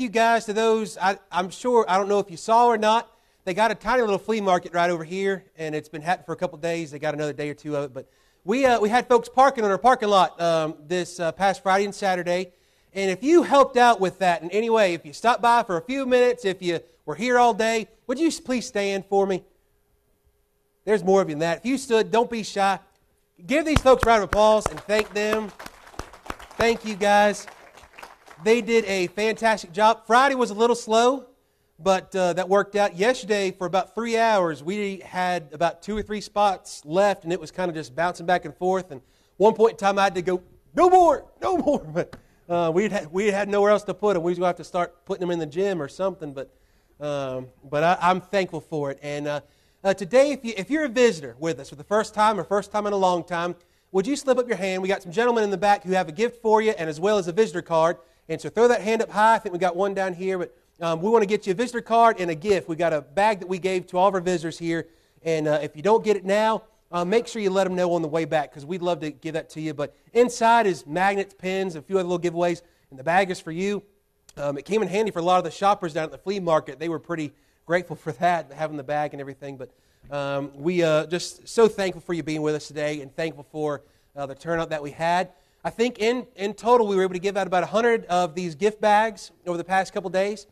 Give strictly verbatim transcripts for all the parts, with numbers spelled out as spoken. you guys to those, I, I'm sure, I don't know if you saw or not, they got a tiny little flea market right over here, and it's been happening for a couple of days. They got another day or two of it, but we uh, we had folks parking on our parking lot um, this uh, past Friday and Saturday, and if you helped out with that in any way, if you stopped by for a few minutes, if you were here all day, would you please stand for me? There's more of you than that. If you stood, don't be shy. Give these folks a round of applause and thank them. Thank you, guys. They did a fantastic job. Friday was a little slow, but uh, that worked out. Yesterday, for about three hours, we had about two or three spots left, and it was kind of just bouncing back and forth. And one point in time, I had to go, no more, no more. But uh, we had we had nowhere else to put them. We was going to have to start putting them in the gym or something. But um, but I, I'm thankful for it. And uh, uh, today, if you if you're a visitor with us for the first time or first time in a long time, would you slip up your hand? We got some gentlemen in the back who have a gift for you, and as well as a visitor card. And so throw that hand up high. I think we got one down here, but um, we want to get you a visitor card and a gift. We got a bag that we gave to all of our visitors here. And uh, if you don't get it now, uh, make sure you let them know on the way back, because we'd love to give that to you. But inside is magnets, pins, a few other little giveaways, and the bag is for you. Um, it came in handy for a lot of the shoppers down at the flea market. They were pretty grateful for that, having the bag and everything. But um, we uh, just so thankful for you being with us today, and thankful for uh, the turnout that we had. I think in, in total we were able to give out about one hundred of these gift bags over the past couple days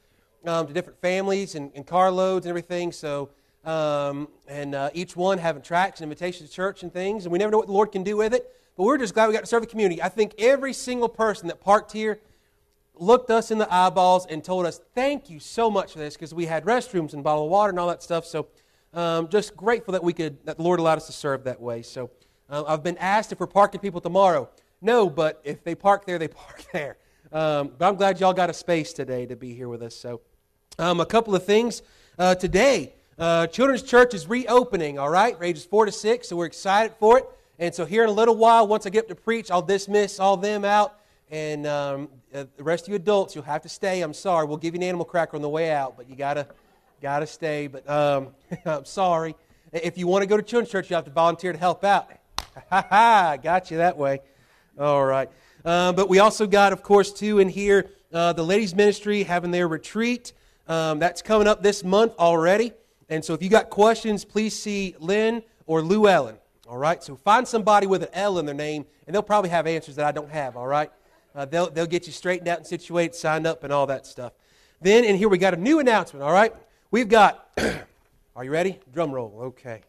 um, to different families and, and carloads and everything. So, um, and uh, each one having tracts and invitations to church and things. And we never know what the Lord can do with it, but we're just glad we got to serve the community. I think every single person that parked here looked us in the eyeballs and told us, thank you so much for this, because we had restrooms and bottled water and all that stuff. So um, just grateful that we could, that the Lord allowed us to serve that way. So uh, I've been asked if we're parking people tomorrow. No, but if they park there, they park there. Um, but I'm glad y'all got a space today to be here with us. So um, a couple of things uh, today. Uh, Children's Church is reopening, all right, ages four to six, so we're excited for it. And so here in a little while, once I get up to preach, I'll dismiss all them out. And um, uh, the rest of you adults, you'll have to stay. I'm sorry. We'll give you an animal cracker on the way out, but you gotta gotta stay. But um, I'm sorry. If you want to go to Children's Church, you have to volunteer to help out. Ha ha! Got you that way. All right. Um, but we also got, of course, too, in here, uh, the ladies' ministry having their retreat. Um, that's coming up this month already. And so if you got questions, please see Lynn or Lou Ellen. All right. So find somebody with an L in their name, and they'll probably have answers that I don't have. All right. Uh, they'll, they'll get you straightened out and situated, signed up, and all that stuff. Then in here, we got a new announcement. All right. We've got, are you ready? Drum roll. Okay.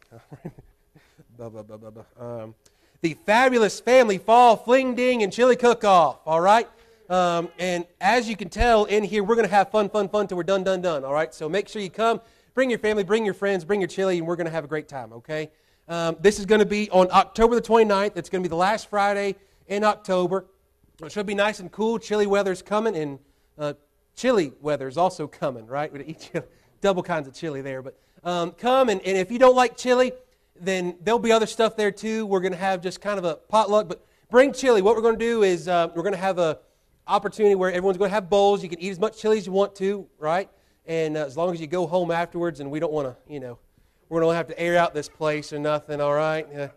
Blah, blah, blah, blah, blah. Um, The Fabulous Family Fall Fling Ding and Chili Cook-Off, all right? Um, and as you can tell in here, we're going to have fun, fun, fun till we're done, done, done, all right? So make sure you come, bring your family, bring your friends, bring your chili, and we're going to have a great time, okay? Um, this is going to be on October the twenty-ninth. It's going to be the last Friday in October. It should be nice and cool. Chilly weather's coming, and uh, chili weather's also coming, right? We're going to eat double kinds of chili there. But um, come, and, and if you don't like chili, then there'll be other stuff there too. We're going to have just kind of a potluck, but bring chili. What we're going to do is uh, we're going to have an opportunity where everyone's going to have bowls. You can eat as much chili as you want to, right? And uh, as long as you go home afterwards, and we don't want to, you know, we're going to have to air out this place or nothing, all right? Yeah.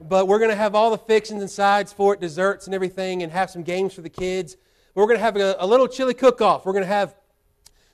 But we're going to have all the fixings and sides for it, desserts and everything, and have some games for the kids. We're going to have a, a little chili cook-off. We're going to have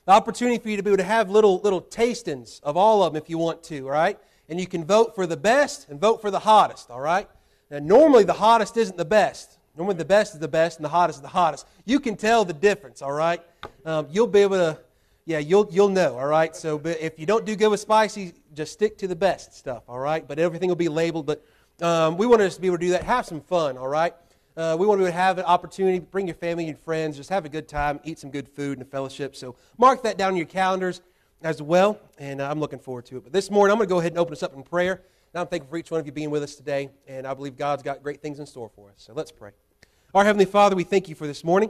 the opportunity for you to be able to have little little tastings of all of them if you want to, right? And you can vote for the best and vote for the hottest, all right? Now, normally the hottest isn't the best. Normally the best is the best and the hottest is the hottest. You can tell the difference, all right? Um, you'll be able to, yeah, you'll you'll know, all right? So but if you don't do good with spicy, just stick to the best stuff, all right? But everything will be labeled. But um, we want us to be able to do that. Have some fun, all right? Uh, we want to have an opportunity. Bring your family and friends. Just have a good time. Eat some good food and fellowship. So mark that down in your calendars as well, and I'm looking forward to it. But this morning, I'm going to go ahead and open us up in prayer. And I'm thankful for each one of you being with us today, and I believe God's got great things in store for us. So let's pray. Our Heavenly Father, we thank you for this morning.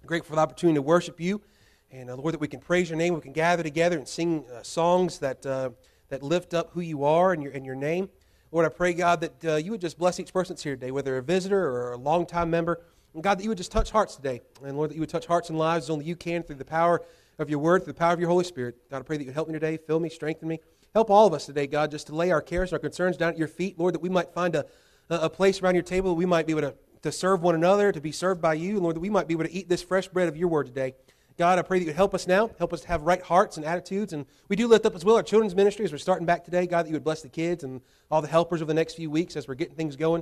I'm grateful for the opportunity to worship you, and uh, Lord, that we can praise your name. We can gather together and sing uh, songs that uh, that lift up who you are and your and your name. Lord, I pray, God, that uh, you would just bless each person that's here today, whether a visitor or a longtime member. And God, that you would just touch hearts today, and Lord, that you would touch hearts and lives as only you can through the power of your word, through the power of your Holy Spirit. God, I pray that you help me today, fill me, strengthen me. Help all of us today, God, just to lay our cares and our concerns down at your feet, Lord, that we might find a, a place around your table, that we might be able to, to serve one another, to be served by you, Lord, that we might be able to eat this fresh bread of your word today. God, I pray that you would help us now, help us to have right hearts and attitudes. And we do lift up as well our children's ministry as we're starting back today. God, that you would bless the kids and all the helpers over the next few weeks as we're getting things going.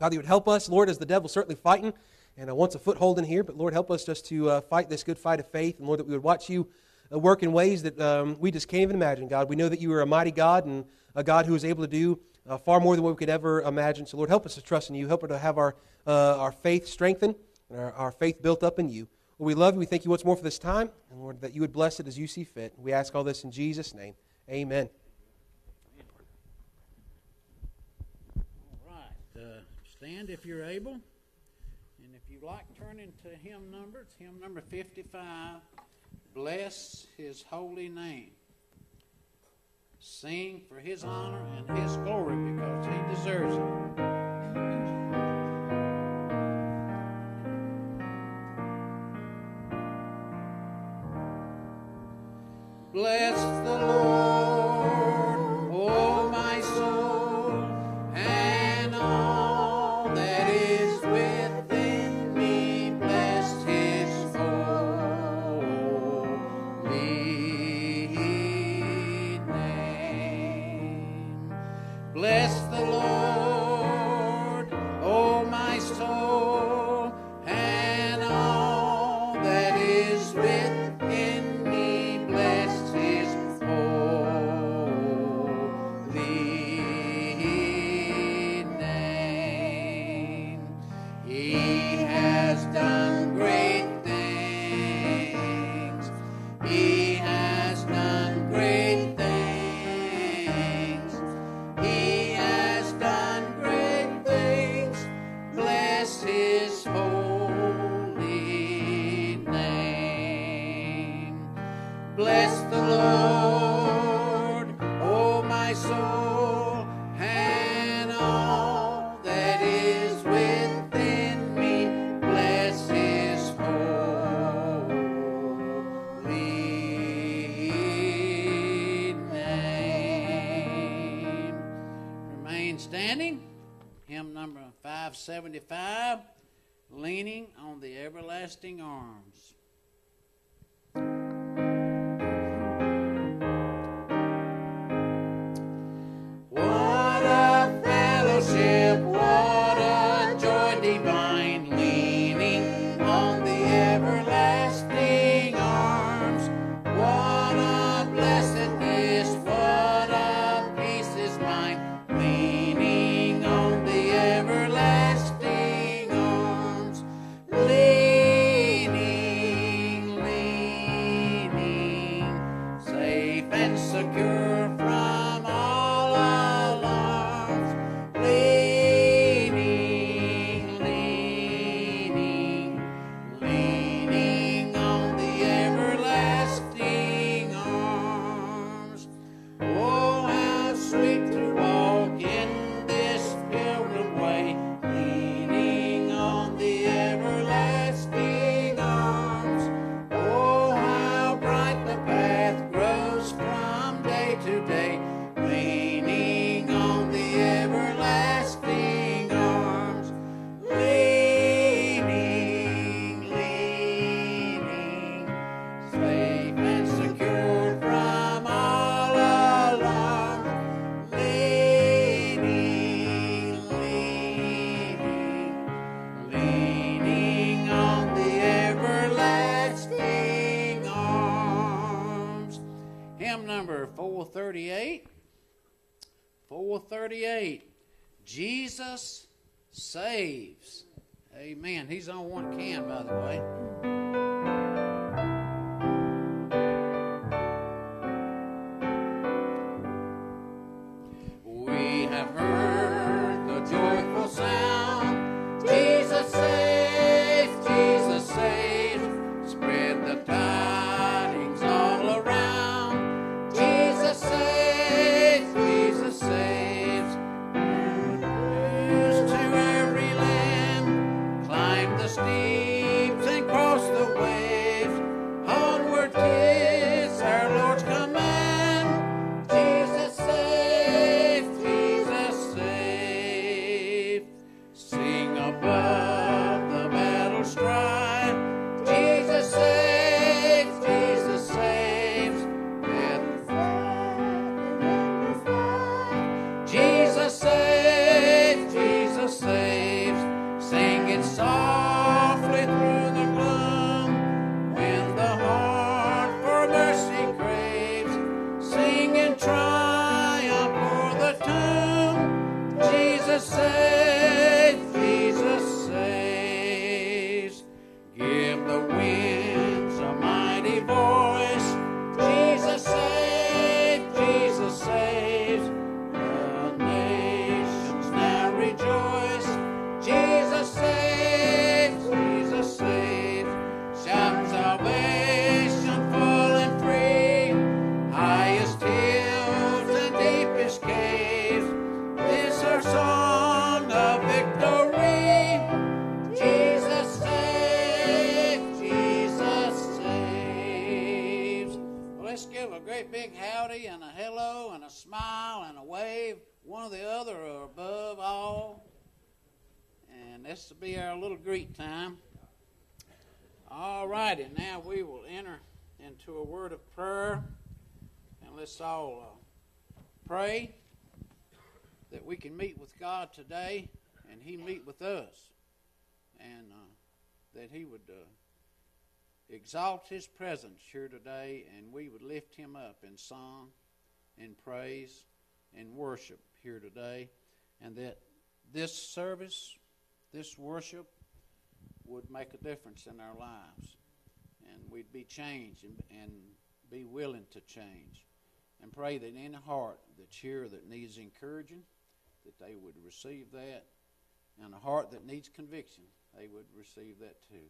God, that you would help us, Lord, as the devil's certainly fighting and uh, wants a foothold in here. But Lord, help us just to uh, fight this good fight of faith. And Lord, that we would watch you uh, work in ways that um, we just can't even imagine, God. We know that you are a mighty God and a God who is able to do uh, far more than what we could ever imagine. So Lord, help us to trust in you. Help us to have our, uh, our faith strengthened and our, our faith built up in you. Well, we love you. We thank you once more for this time. And Lord, that you would bless it as you see fit. We ask all this in Jesus' name. Amen. All right. Uh, stand if you're able. And if you like, turning to hymn number, it's hymn number fifty-five, Bless His Holy Name. Sing for His honor and His glory because He deserves it. Bless the Lord, oh my soul, and all that is within me. Bless His holy name. Bless the Lord, oh my soul, and all that is within me. seventy-five, Leaning on the Everlasting Arms. What a fellowship, what a joy divine, leaning on the everlasting arms. What a blessedness, what a peace is mine, leaning on the everlasting four thirty-eight, Jesus Saves. Amen. He's on one can, by the way. We have heard the joyful sound, Jesus saves, Jesus saves, spread the tidings all around, Jesus saves. Saves, news to every land, climb the steeps and cross the just give a great big howdy and a hello and a smile and a wave, one or the other or above all. And this will be our little greet time. All righty, now we will enter into a word of prayer. And let's all uh, pray that we can meet with God today and He meet with us. And uh, that He would uh, exalt His presence here today, and we would lift Him up in song, in praise, in worship here today. And that this service, this worship, would make a difference in our lives, and we'd be changed and, and be willing to change, and pray that any heart that's here that needs encouraging, that they would receive that, and a heart that needs conviction, they would receive that too.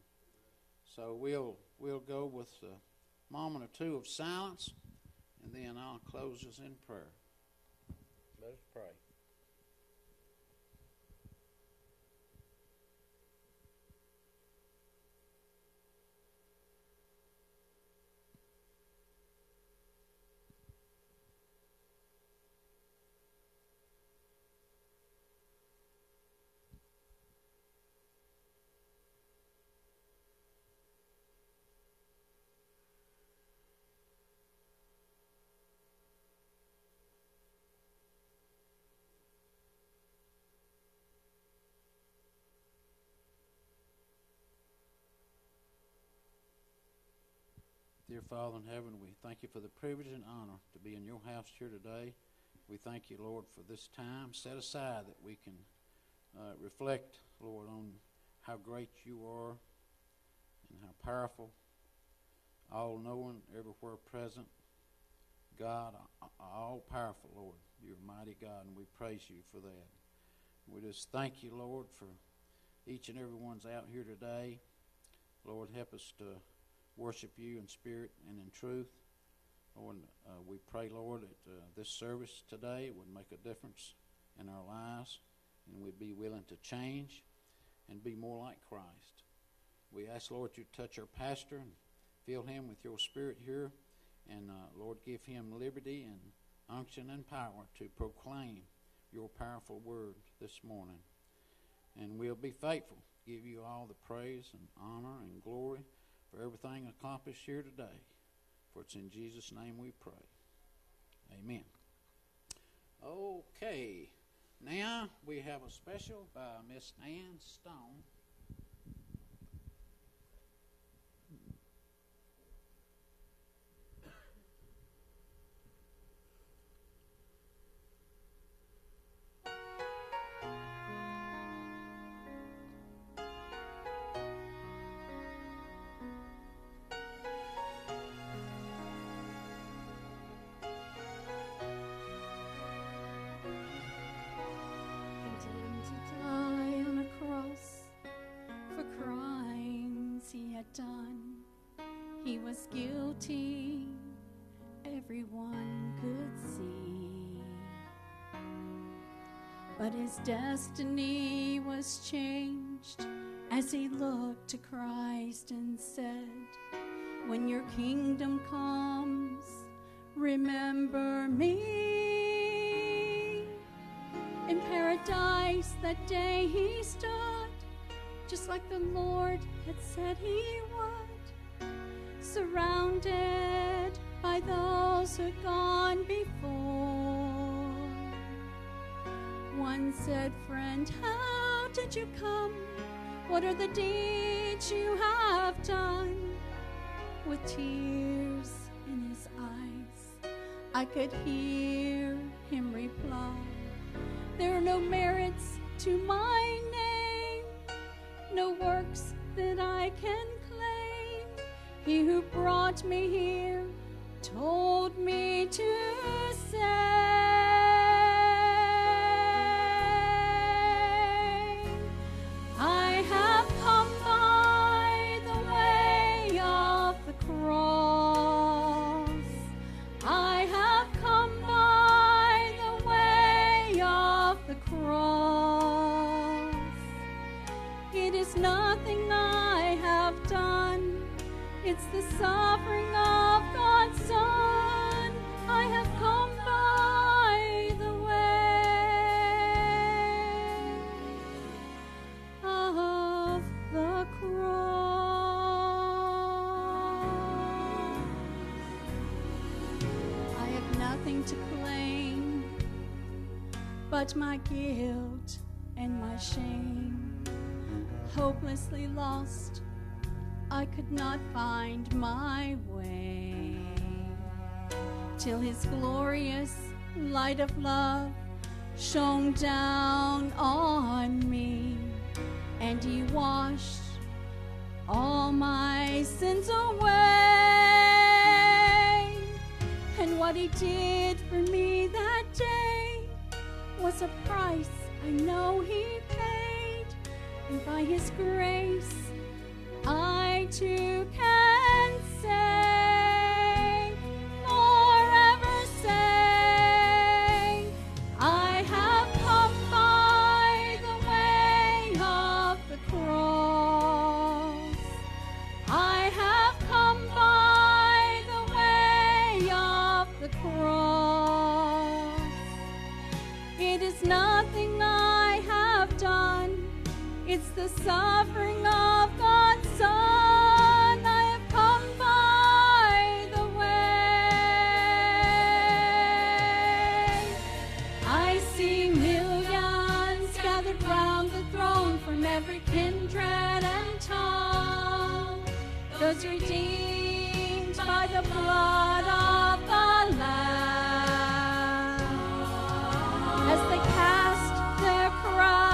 So we'll we'll go with a moment or two of silence, and then I'll close us in prayer. Let us pray. Dear Father in heaven, we thank you for the privilege and honor to be in your house here today. We thank you, Lord, for this time set aside that we can uh, reflect, Lord, on how great you are and how powerful, all-knowing, everywhere present. God, all-powerful, Lord, you're a mighty God, and we praise you for that. We just thank you, Lord, for each and every one's out here today. Lord, help us to worship you in spirit and in truth. Lord, uh, we pray, Lord, that uh, this service today would make a difference in our lives, and we'd be willing to change and be more like Christ. We ask, Lord, you touch our pastor and fill him with your spirit here, and uh, Lord, give him liberty and unction and power to proclaim your powerful word this morning. And we'll be faithful, give you all the praise and honor and glory for everything accomplished here today. For it's in Jesus' name we pray. Amen. Okay. Now we have a special by Miss Ann Stone. He was guilty, everyone could see, but his destiny was changed as he looked to Christ and said, "When your kingdom comes, remember me." In paradise that day he stood, just like the Lord had said he would, surrounded by those who'd gone before. One said, "Friend, how did you come? What are the deeds you have done?" With tears in his eyes, I could hear him reply, "There are no merits to my name, no works that I can claim. He who brought me here told me to say, I have come by the way of the cross. I have come by the way of the cross. It is nothing I have done. It's the suffering of God's Son. nothing to claim but my guilt and my shame. Hopelessly lost, I could not find my way, till his glorious light of love shone down on me, and he washed all my sins away. And what he did for me that day was a price I know he paid, and by his grace I too can say, forever say, I have come by the way of the cross. I have come by the way of the cross. It is nothing I have done, it's the suffering of God's Son. I have come by the way. I see millions gathered round the throne from every kindred and tongue, those redeemed by the blood of the Lamb, as they cast their crown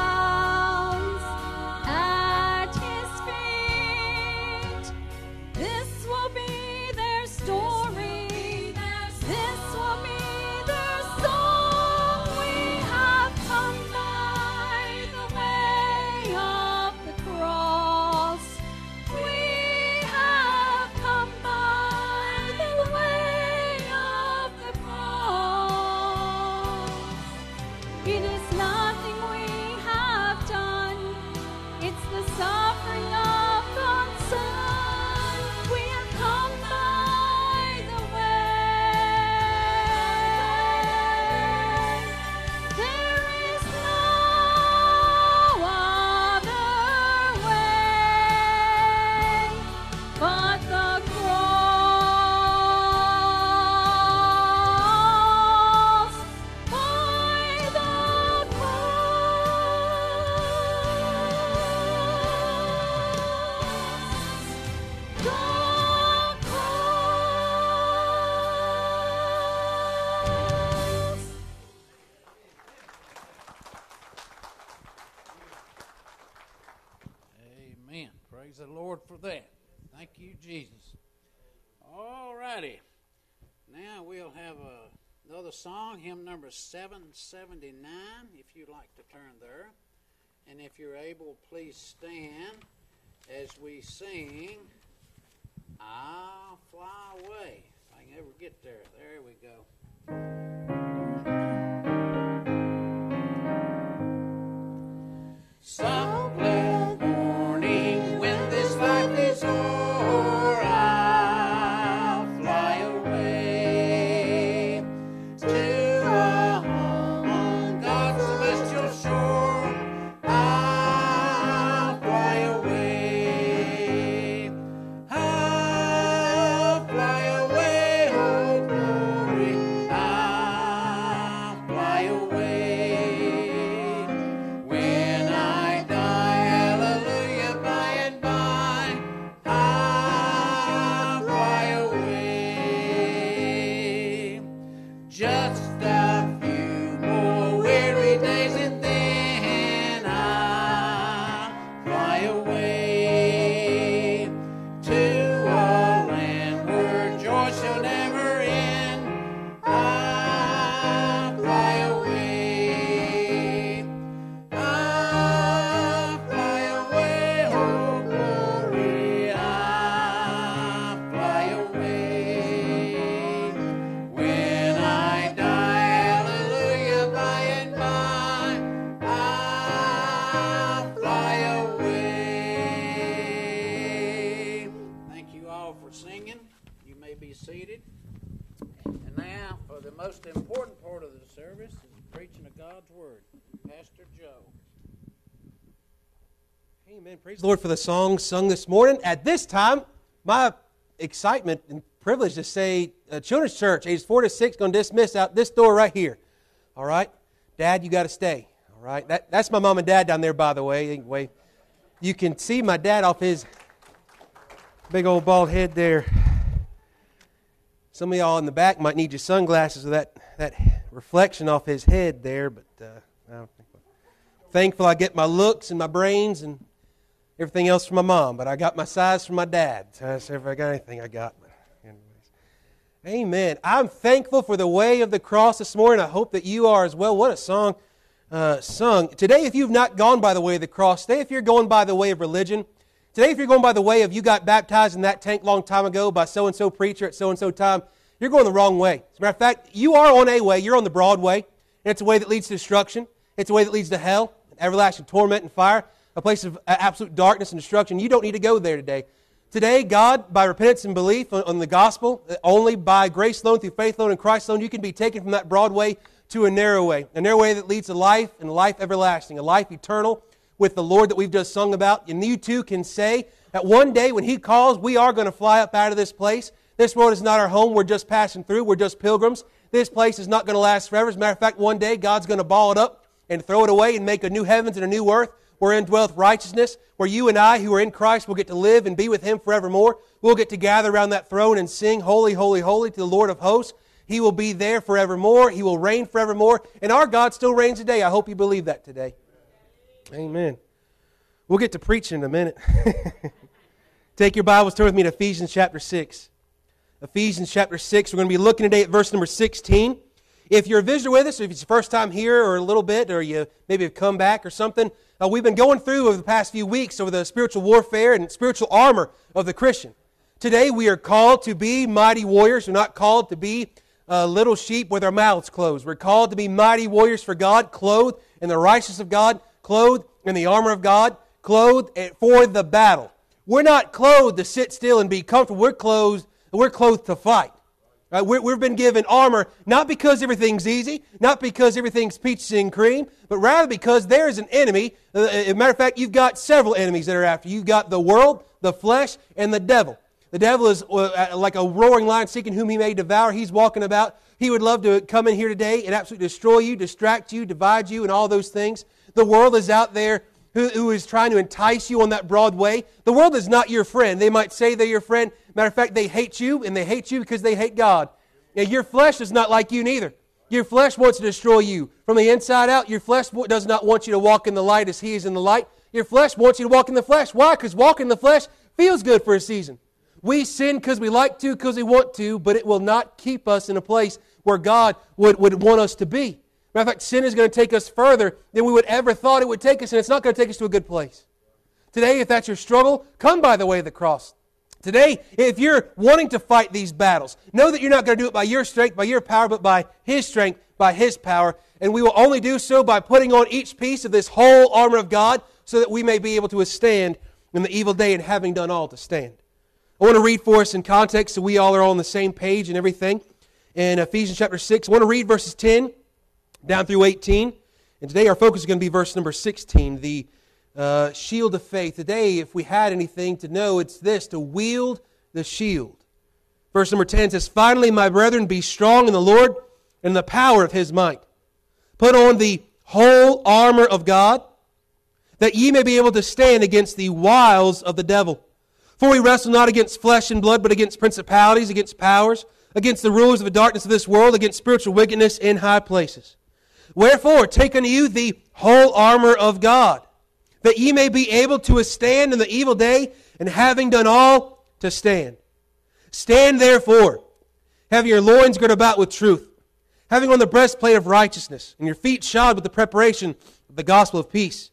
for that. Thank you, Jesus. All righty. Now we'll have a, another song, hymn number seven seventy-nine, if you'd like to turn there. And if you're able, please stand as we sing, I'll Fly Away. If I can ever get there. There we go. So blessed. Praise the Lord for the song sung this morning. At this time, my excitement and privilege to say, uh, Children's Church, ages four to six, going to dismiss out this door right here. All right? Dad, you got to stay. All right? That, that's my mom and dad down there, by the way. Anyway, you can see my dad off his big old bald head there. Some of y'all in the back might need your sunglasses with that, that reflection off his head there, but uh, I don't think I'm thankful I get my looks and my brains and everything else from my mom, but I got my size from my dad. So that's if I got anything I got. But anyways. Amen. I'm thankful for the way of the cross this morning. I hope that you are as well. What a song uh, sung. Today, if you've not gone by the way of the cross, today if you're going by the way of religion, today, if you're going by the way of you got baptized in that tank long time ago by so-and-so preacher at so-and-so time, you're going the wrong way. As a matter of fact, you are on a way. You're on the broad way. And it's a way that leads to destruction. It's a way that leads to hell, everlasting torment and fire, a place of absolute darkness and destruction. You don't need to go there today. Today, God, by repentance and belief on the gospel, only by grace alone, through faith alone, and Christ alone, you can be taken from that broad way to a narrow way, a narrow way that leads to life and life everlasting, a life eternal, with the Lord that we've just sung about. And you too can say that one day when He calls, we are going to fly up out of this place. This world is not our home. We're just passing through. We're just pilgrims. This place is not going to last forever. As a matter of fact, one day God's going to ball it up and throw it away and make a new heavens and a new earth wherein dwelleth righteousness, where you and I who are in Christ will get to live and be with Him forevermore. We'll get to gather around that throne and sing, Holy, Holy, Holy to the Lord of hosts. He will be there forevermore. He will reign forevermore. And our God still reigns today. I hope you believe that today. Amen. We'll get to preaching in a minute. Take your Bibles, turn with me to Ephesians chapter six. Ephesians chapter six. We're going to be looking today at verse number sixteen. If you're a visitor with us, if it's your first time here or a little bit, or you maybe have come back or something, uh, we've been going through over the past few weeks over the spiritual warfare and spiritual armor of the Christian. Today we are called to be mighty warriors. We're not called to be uh, little sheep with our mouths closed. We're called to be mighty warriors for God, clothed in the righteousness of God, clothed in the armor of God, clothed for the battle. We're not clothed to sit still and be comfortable. We're clothed, we're clothed to fight. Right? We're, we've been given armor not because everything's easy, not because everything's peaches and cream, but rather because there is an enemy. As a matter of fact, you've got several enemies that are after you. You've got the world, the flesh, and the devil. The devil is like a roaring lion seeking whom he may devour. He's walking about. He would love to come in here today and absolutely destroy you, distract you, divide you, and all those things. The world is out there who, who is trying to entice you on that broad way. The world is not your friend. They might say they're your friend. Matter of fact, they hate you, and they hate you because they hate God. Now, your flesh is not like you neither. Your flesh wants to destroy you. From the inside out, your flesh does not want you to walk in the light as He is in the light. Your flesh wants you to walk in the flesh. Why? Because walking in the flesh feels good for a season. We sin because we like to, because we want to, but it will not keep us in a place where God would, would want us to be. Matter of fact, sin is going to take us further than we would ever thought it would take us, and it's not going to take us to a good place. Today, if that's your struggle, come by the way of the cross. Today, if you're wanting to fight these battles, know that you're not going to do it by your strength, by your power, but by His strength, by His power. And we will only do so by putting on each piece of this whole armor of God so that we may be able to withstand in the evil day and having done all to stand. I want to read for us in context so we all are on the same page and everything. In Ephesians chapter six, I want to read verses ten down through eighteen. And today our focus is going to be verse number sixteen, the uh, shield of faith. Today, if we had anything to know, it's this, to wield the shield. Verse number ten says, "Finally, my brethren, be strong in the Lord and in the power of His might. Put on the whole armor of God, that ye may be able to stand against the wiles of the devil. For we wrestle not against flesh and blood, but against principalities, against powers, against the rulers of the darkness of this world, against spiritual wickedness in high places. Wherefore, take unto you the whole armor of God, that ye may be able to withstand in the evil day, and having done all, to stand. Stand therefore, having your loins girt about with truth, having on the breastplate of righteousness, and your feet shod with the preparation of the gospel of peace.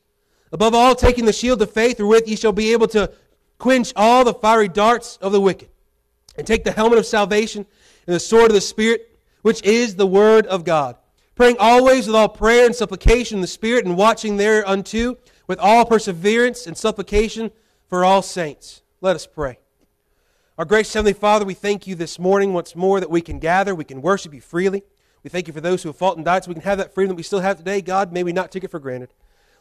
Above all, taking the shield of faith, wherewith ye shall be able to quench all the fiery darts of the wicked, and take the helmet of salvation, and the sword of the Spirit, which is the word of God. Praying always with all prayer and supplication in the Spirit, and watching thereunto with all perseverance and supplication for all saints." Let us pray. Our gracious Heavenly Father, we thank You this morning once more that we can gather, we can worship You freely. We thank You for those who have fought and died so we can have that freedom that we still have today. God, may we not take it for granted.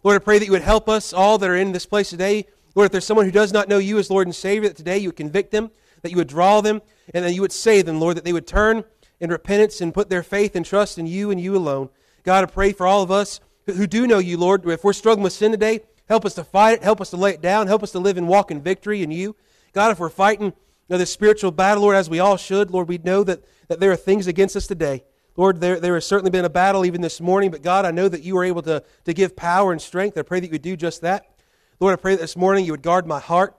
Lord, I pray that You would help us all that are in this place today. Lord, if there's someone who does not know You as Lord and Savior, that today You would convict them, that you would draw them, and that you would save them, Lord, that they would turn in repentance and put their faith and trust in you and you alone. God, I pray for all of us who do know you, Lord. If we're struggling with sin today, help us to fight it. Help us to lay it down. Help us to live and walk in victory in you. God, if we're fighting you know, this spiritual battle, Lord, as we all should, Lord, we know that, that there are things against us today. Lord, there, there has certainly been a battle even this morning, but God, I know that you are able to, to give power and strength. I pray that you would do just that. Lord, I pray that this morning you would guard my heart,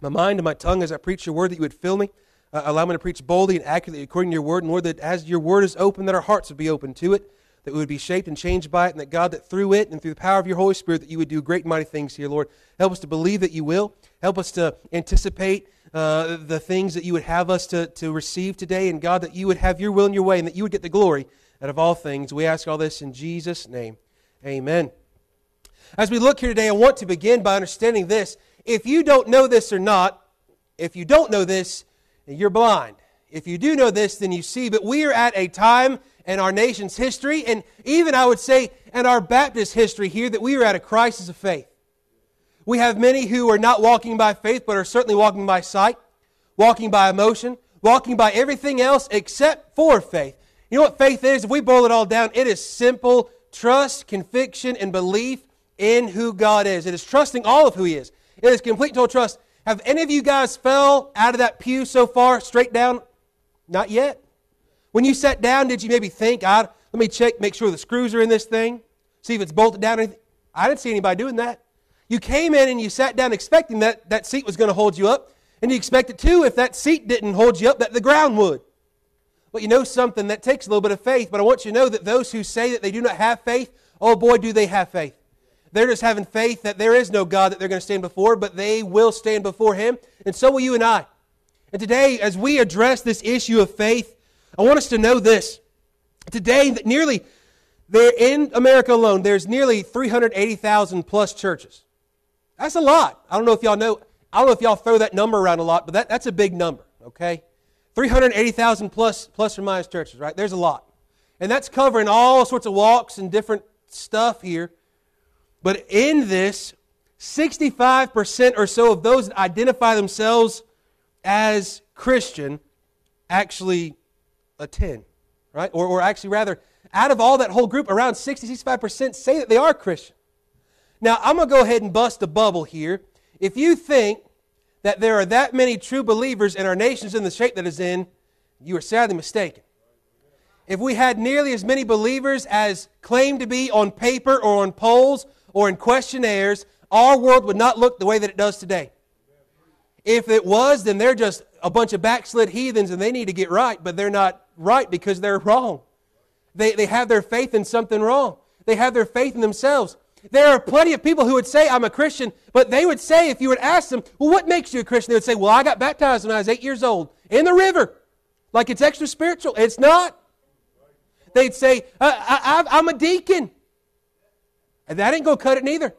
my mind, and my tongue as I preach your word, that you would fill me. Uh, allow me to preach boldly and accurately according to your word. And Lord, that as your word is open, that our hearts would be open to it, that we would be shaped and changed by it, and that God, that through it and through the power of your Holy Spirit, that you would do great and mighty things here, Lord. Help us to believe that you will. Help us to anticipate uh, the things that you would have us to, to receive today, and God, that you would have your will and your way, and that you would get the glory out of all things. We ask all this in Jesus' name. Amen. As we look here today, I want to begin by understanding this. If you don't know this or not, if you don't know this, you're blind. If you do know this, then you see. But we are at a time in our nation's history, and even I would say in our Baptist history here, that we are at a crisis of faith. We have many who are not walking by faith, but are certainly walking by sight, walking by emotion, walking by everything else except for faith. You know what faith is? If we boil it all down, it is simple trust, conviction, and belief in who God is. It is trusting all of who He is. It is complete total trust. Have any of you guys fell out of that pew so far, straight down? Not yet. When you sat down, did you maybe think, I, let me check, make sure the screws are in this thing, see if it's bolted down or anything? I didn't see anybody doing that. You came in and you sat down expecting that that seat was going to hold you up, and you expected too, if that seat didn't hold you up, that the ground would. But you know something, that takes a little bit of faith, but I want you to know that those who say that they do not have faith, oh boy, do they have faith. They're just having faith that there is no God that they're going to stand before, but they will stand before Him, and so will you and I. And today, as we address this issue of faith, I want us to know this. Today, that nearly, there in America alone, there's nearly three hundred eighty thousand plus churches. That's a lot. I don't know if y'all know, I don't know if y'all throw that number around a lot, but that, that's a big number, okay? three hundred eighty thousand plus, plus or minus churches, right? There's a lot. And that's covering all sorts of walks and different stuff here. But in this, sixty-five percent or so of those that identify themselves as Christian actually attend, right? Or, or actually rather, out of all that whole group, around sixty, sixty-five percent say that they are Christian. Now, I'm going to go ahead and bust a bubble here. If you think that there are that many true believers in our nation's in the shape that it's in, you are sadly mistaken. If we had nearly as many believers as claim to be on paper or on polls or in questionnaires, our world would not look the way that it does today. If it was, then they're just a bunch of backslid heathens and they need to get right, but they're not right because they're wrong. They, they have their faith in something wrong. They have their faith in themselves. There are plenty of people who would say, I'm a Christian, but they would say, if you would ask them, well, what makes you a Christian? They would say, well, I got baptized when I was eight years old in the river. Like it's extra spiritual. It's not. They'd say, I, I, I'm a deacon. And that ain't going to cut it neither.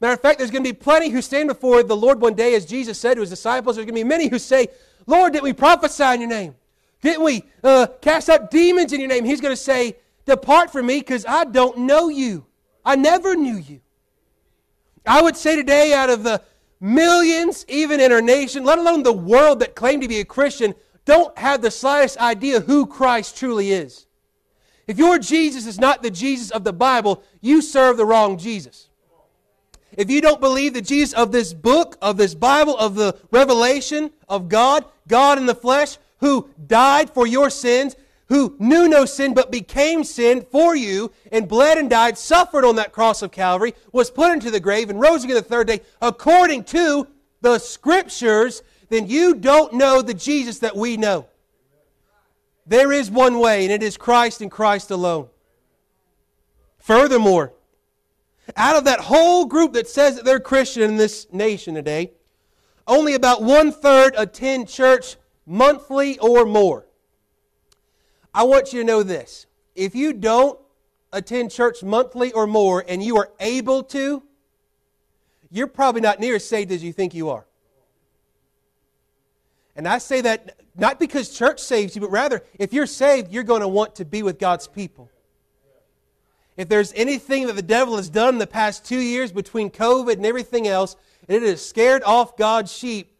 Matter of fact, there's going to be plenty who stand before the Lord one day, as Jesus said to His disciples. There's going to be many who say, Lord, didn't we prophesy in your name? Didn't we uh, cast out demons in your name? He's going to say, depart from me because I don't know you. I never knew you. I would say today, out of the millions, even in our nation, let alone the world that claim to be a Christian, don't have the slightest idea who Christ truly is. If your Jesus is not the Jesus of the Bible, you serve the wrong Jesus. If you don't believe the Jesus of this book, of this Bible, of the revelation of God, God in the flesh, who died for your sins, who knew no sin but became sin for you, and bled and died, suffered on that cross of Calvary, was put into the grave, and rose again the third day, according to the Scriptures, then you don't know the Jesus that we know. There is one way, and it is Christ and Christ alone. Furthermore, out of that whole group that says that they're Christian in this nation today, only about one-third attend church monthly or more. I want you to know this. If you don't attend church monthly or more, and you are able to, you're probably not near as saved as you think you are. And I say that not because church saves you, but rather, if you're saved, you're going to want to be with God's people. If there's anything that the devil has done in the past two years between COVID and everything else, it has scared off God's sheep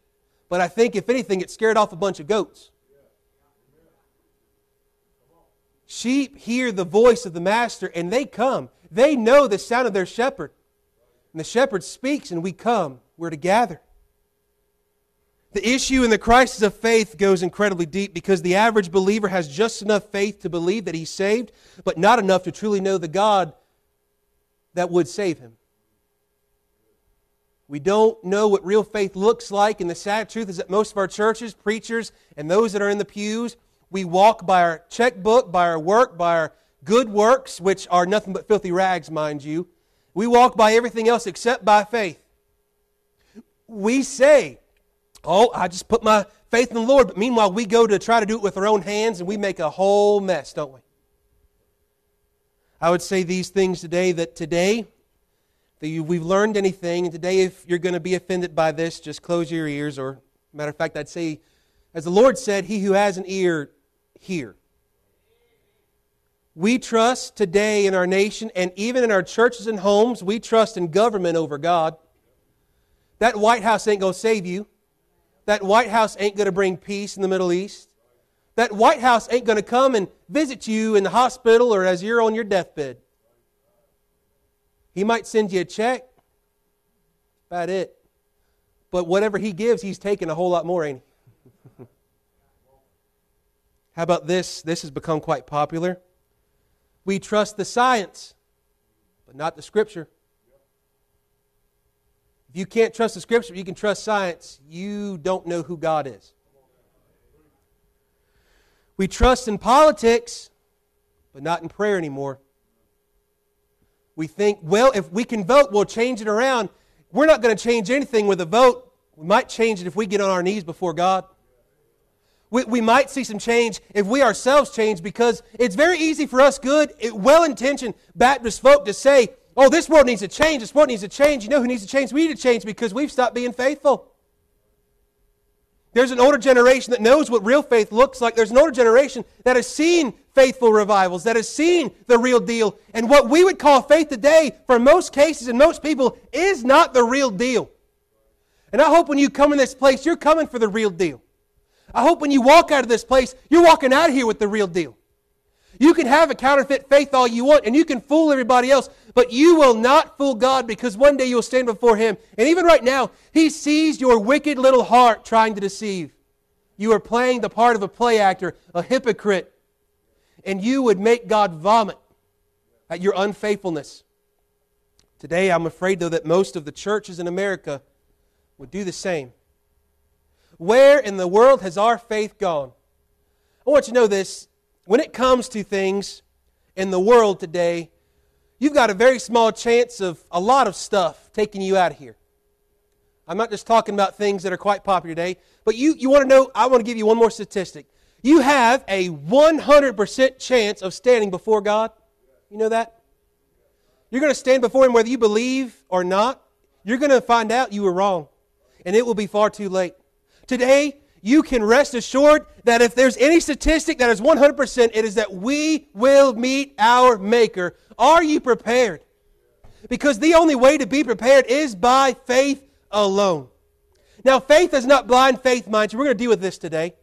But I think, if anything, it scared off a bunch of goats. Sheep hear the voice of the master, and they come. They know the sound of their shepherd. And the shepherd speaks, and we come. We're to gather. The issue in the crisis of faith goes incredibly deep, because the average believer has just enough faith to believe that he's saved, but not enough to truly know the God that would save him. We don't know what real faith looks like, and the sad truth is that most of our churches, preachers, and those that are in the pews, we walk by our checkbook, by our work, by our good works, which are nothing but filthy rags, mind you. We walk by everything else except by faith. We say, oh, I just put my faith in the Lord, but meanwhile we go to try to do it with our own hands, and we make a whole mess, don't we? I would say these things today, that today, that you, we've learned anything, and today if you're going to be offended by this, just close your ears, or matter of fact, I'd say, as the Lord said, he who has an ear, hear. We trust today in our nation, and even in our churches and homes, we trust in government over God. That White House ain't going to save you. That White House ain't going to bring peace in the Middle East. That White House ain't going to come and visit you in the hospital or as you're on your deathbed. He might send you a check. About it. But whatever he gives, he's taking a whole lot more, ain't he? How about this? This has become quite popular. We trust the science, but not the Scripture. If you can't trust the Scripture, you can trust science. You don't know who God is. We trust in politics, but not in prayer anymore. We think, well, if we can vote, we'll change it around. We're not going to change anything with a vote. We might change it if we get on our knees before God. We, we might see some change if we ourselves change, because it's very easy for us good, well-intentioned Baptist folk to say, oh, this world needs to change. This world needs to change. You know who needs to change? We need to change because we've stopped being faithful. There's an older generation that knows what real faith looks like. There's an older generation that has seen faithful revivals, that has seen the real deal. And what we would call faith today, for most cases and most people, is not the real deal. And I hope when you come in this place, you're coming for the real deal. I hope when you walk out of this place, you're walking out of here with the real deal. You can have a counterfeit faith all you want, and you can fool everybody else, but you will not fool God, because one day you'll stand before Him. And even right now, He sees your wicked little heart trying to deceive. You are playing the part of a play actor, a hypocrite, and you would make God vomit at your unfaithfulness. Today, I'm afraid, though, that most of the churches in America would do the same. Where in the world has our faith gone? I want you to know this. When it comes to things in the world today, you've got a very small chance of a lot of stuff taking you out of here. I'm not just talking about things that are quite popular today, but you, you want to know, I want to give you one more statistic. You have a one hundred percent chance of standing before God. You know that? You're going to stand before Him whether you believe or not. You're going to find out you were wrong, and it will be far too late. Today, you can rest assured that if there's any statistic that is one hundred percent, it is that we will meet our Maker. Are you prepared? Because the only way to be prepared is by faith alone. Now, faith is not blind faith, mind you. We're going to deal with this today.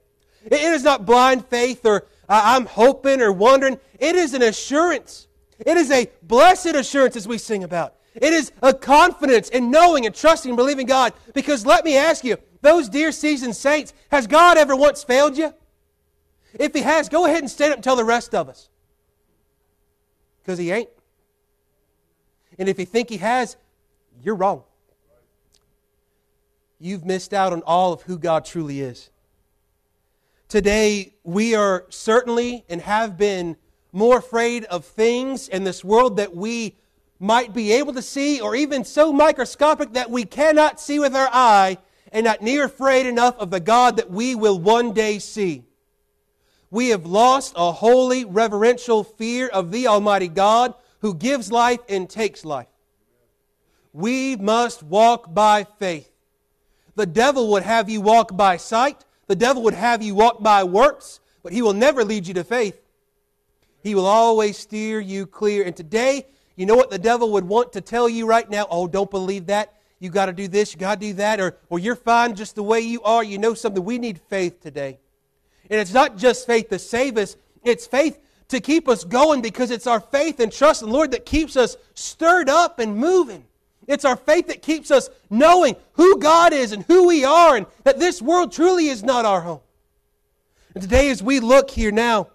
It is not blind faith or uh, I'm hoping or wondering. It is an assurance. It is a blessed assurance, as we sing about. It is a confidence in knowing and trusting and believing God. Because let me ask you, those dear seasoned saints, has God ever once failed you? If He has, go ahead and stand up and tell the rest of us. Because He ain't. And if you think He has, you're wrong. You've missed out on all of who God truly is. Today, we are certainly and have been more afraid of things in this world that we might be able to see, or even so microscopic that we cannot see with our eye, and not near afraid enough of the God that we will one day see. We have lost a holy, reverential fear of the Almighty God who gives life and takes life. We must walk by faith. The devil would have you walk by sight. The devil would have you walk by works, but he will never lead you to faith. He will always steer you clear. And today, you know what the devil would want to tell you right now? Oh, don't believe that. you got to do this, you got to do that, or, or you're fine just the way you are. You know something, we need faith today. And it's not just faith to save us, it's faith to keep us going, because it's our faith and trust in the Lord that keeps us stirred up and moving. It's our faith that keeps us knowing who God is and who we are, and that this world truly is not our home. And today as we look here now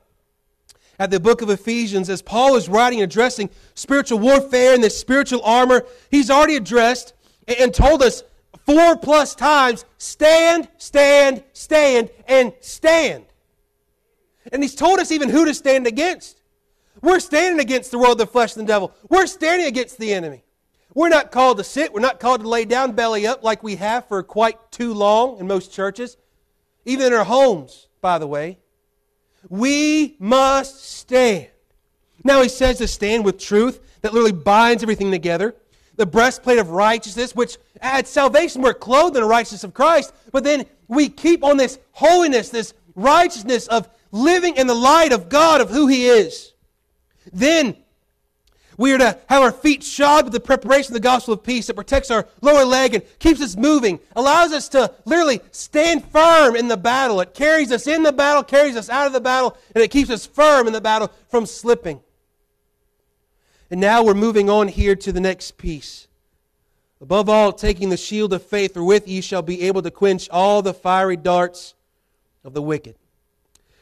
at the book of Ephesians, as Paul is writing and addressing spiritual warfare and this spiritual armor, he's already addressed and told us four plus times, stand, stand, stand, and stand. And he's told us even who to stand against. We're standing against the world, the flesh, and the devil. We're standing against the enemy. We're not called to sit. We're not called to lay down belly up like we have for quite too long in most churches. Even in our homes, by the way. We must stand. Now he says to stand with truth that literally binds everything together. The breastplate of righteousness, which at salvation we're clothed in the righteousness of Christ. But then we keep on this holiness, this righteousness of living in the light of God, of who He is. Then we are to have our feet shod with the preparation of the gospel of peace that protects our lower leg and keeps us moving, allows us to literally stand firm in the battle. It carries us in the battle, carries us out of the battle, and it keeps us firm in the battle from slipping. And now we're moving on here to the next piece. Above all, taking the shield of faith, wherewith ye shall be able to quench all the fiery darts of the wicked.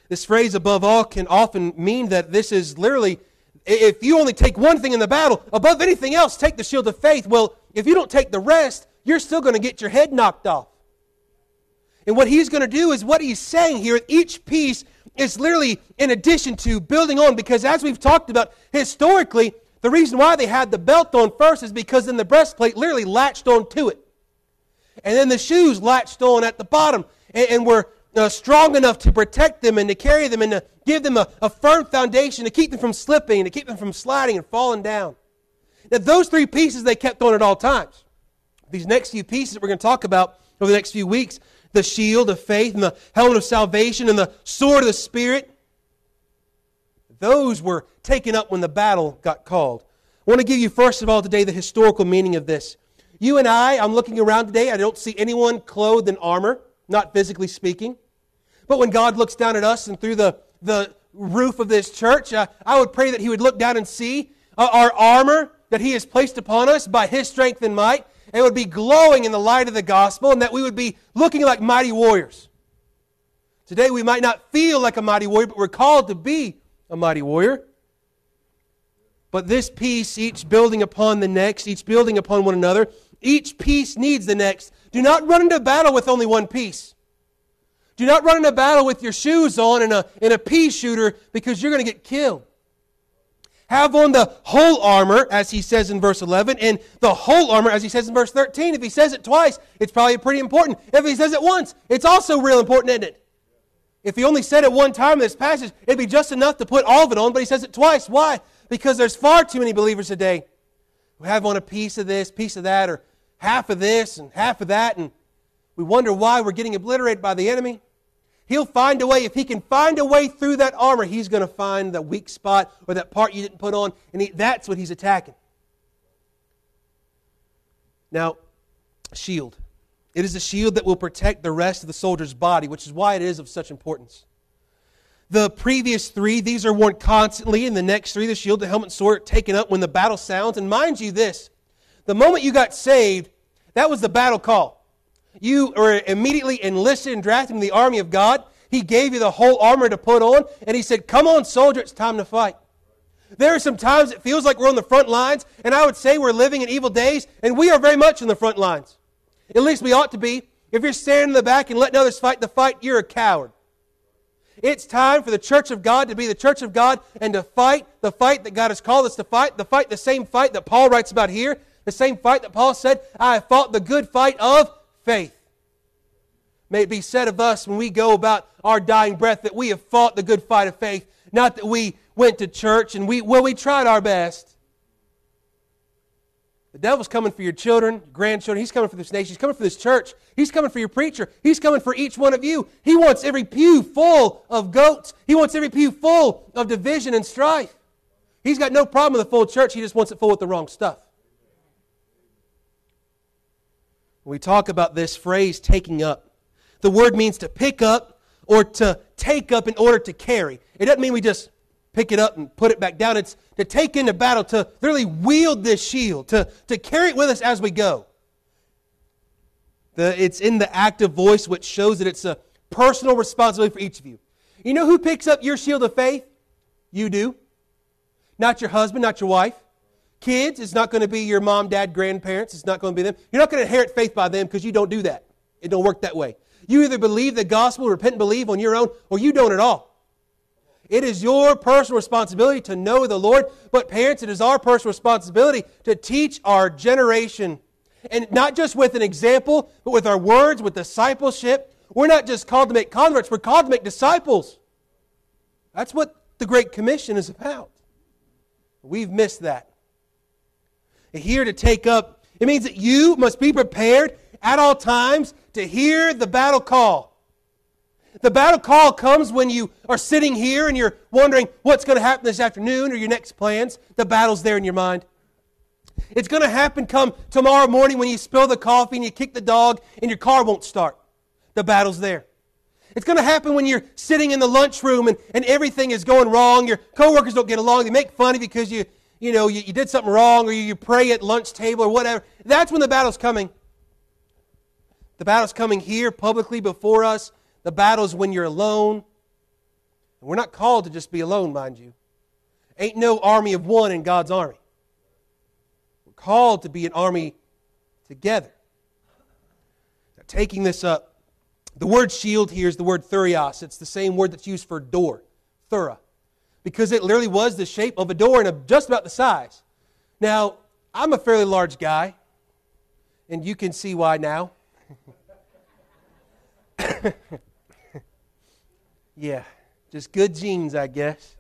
This phrase, above all, can often mean that this is literally, if you only take one thing in the battle, above anything else, take the shield of faith. Well, if you don't take the rest, you're still going to get your head knocked off. And what he's going to do is what he's saying here, each piece is literally in addition to building on, because as we've talked about historically, the reason why they had the belt on first is because then the breastplate literally latched on to it. And then the shoes latched on at the bottom and, and were Uh, strong enough to protect them and to carry them and to give them a, a firm foundation to keep them from slipping, to keep them from sliding and falling down. Now, those three pieces they kept on at all times. These next few pieces that we're going to talk about over the next few weeks, the shield of faith and the helmet of salvation and the sword of the Spirit, those were taken up when the battle got called. I want to give you, first of all, today the historical meaning of this. You and I, I'm looking around today, I don't see anyone clothed in armor, not physically speaking. But when God looks down at us and through the, the roof of this church, uh, I would pray that He would look down and see uh, our armor that He has placed upon us by His strength and might. And it would be glowing in the light of the gospel, and that we would be looking like mighty warriors. Today we might not feel like a mighty warrior, but we're called to be a mighty warrior. But this piece, each building upon the next, each building upon one another, each piece needs the next. Do not run into battle with only one piece. Do not run into battle with your shoes on and a, and a pea shooter, because you're going to get killed. Have on the whole armor, as he says in verse eleven, and the whole armor, as he says in verse thirteen. If he says it twice, it's probably pretty important. If he says it once, it's also real important, isn't it? If he only said it one time in this passage, it'd be just enough to put all of it on, but he says it twice. Why? Because there's far too many believers today who have on a piece of this, piece of that, or half of this and half of that, and we wonder why we're getting obliterated by the enemy. He'll find a way. If he can find a way through that armor, he's going to find the weak spot or that part you didn't put on, and he, that's what he's attacking. Now, shield. It is a shield that will protect the rest of the soldier's body, which is why it is of such importance. The previous three, these are worn constantly, and the next three, the shield, the helmet, and sword, are taken up when the battle sounds. And mind you this, the moment you got saved, that was the battle call. You were immediately enlisted and drafted in the army of God. He gave you the whole armor to put on. And He said, come on, soldier, it's time to fight. There are some times it feels like we're on the front lines. And I would say we're living in evil days. And we are very much on the front lines. At least we ought to be. If you're standing in the back and letting others fight the fight, you're a coward. It's time for the church of God to be the church of God and to fight the fight that God has called us to fight. The fight, the same fight that Paul writes about here. The same fight that Paul said, I have fought the good fight of faith. May it be said of us when we go about our dying breath that we have fought the good fight of faith, not that we went to church and we well we tried our best. The devil's coming for your children, your grandchildren. He's coming for this nation. He's coming for this church. He's coming for your preacher. He's coming for each one of you. He wants every pew full of goats. He wants every pew full of division and strife. He's got no problem with a full church. He just wants it full with the wrong stuff. we talk about this phrase, taking up. The word means to pick up or to take up in order to carry. It doesn't mean we just pick it up and put it back down. It's to take into battle, to really wield this shield, to, to carry it with us as we go. The, it's in the active voice, which shows that it's a personal responsibility for each of you. You know who picks up your shield of faith? You do. Not your husband, not your wife. Kids, it's not going to be your mom, dad, grandparents. It's not going to be them. You're not going to inherit faith by them because you don't do that. It don't work that way. You either believe the gospel, repent and believe on your own, or you don't at all. It is your personal responsibility to know the Lord. But parents, it is our personal responsibility to teach our generation. And not just with an example, but with our words, with discipleship. We're not just called to make converts. We're called to make disciples. That's what the Great Commission is about. We've missed that. Here to take up, it means that you must be prepared at all times to hear the battle call. The battle call comes when you are sitting here and you're wondering what's going to happen this afternoon or your next plans. The battle's there in your mind. It's going to happen come tomorrow morning when you spill the coffee and you kick the dog and your car won't start. The battle's there. It's going to happen when you're sitting in the lunchroom and, and everything is going wrong. Your coworkers don't get along. They make fun of you because you, you know, you, you did something wrong or you, you pray at lunch table or whatever. That's when the battle's coming. The battle's coming here publicly before us. The battle's when you're alone. And we're not called to just be alone, mind you. Ain't no army of one in God's army. We're called to be an army together. Now, taking this up, the word shield here is the word thurios. It's the same word that's used for door, thura, because it literally was the shape of a door and of just about the size. Now, I'm a fairly large guy, and you can see why now. Yeah, just good genes, I guess.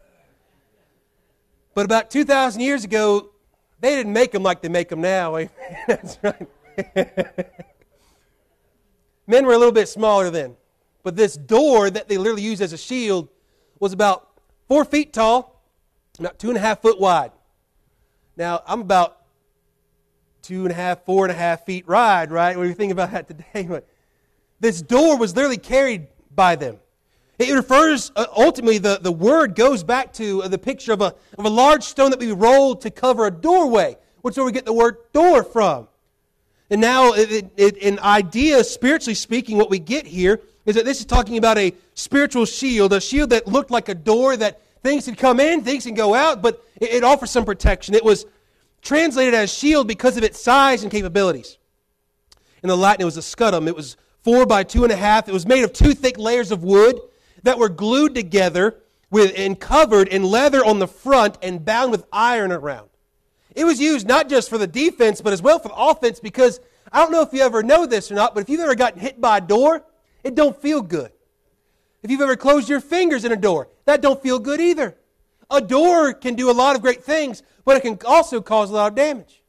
But about two thousand years ago, they didn't make them like they make them now. That's right. Men were a little bit smaller then. But this door that they literally used as a shield was about four feet tall, about two and a half foot wide. Now, I'm about two and a half, four and a half feet wide, right? What do you think about that today? But this door was literally carried by them. It refers, uh, ultimately, the, the word goes back to uh, the picture of a, of a large stone that we rolled to cover a doorway, which is where we get the word door from. And now, it, it, an idea, spiritually speaking, what we get here is that this is talking about a spiritual shield, a shield that looked like a door that things could come in, things can go out, but it, it offers some protection. It was translated as shield because of its size and capabilities. In the Latin, it was a scutum. It was four by two and a half. It was made of two thick layers of wood that were glued together with and covered in leather on the front and bound with iron around. It was used not just for the defense, but as well for the offense, because I don't know if you ever know this or not, but if you've ever gotten hit by a door, it don't feel good. If you've ever closed your fingers in a door, that don't feel good either. A door can do a lot of great things, but it can also cause a lot of damage.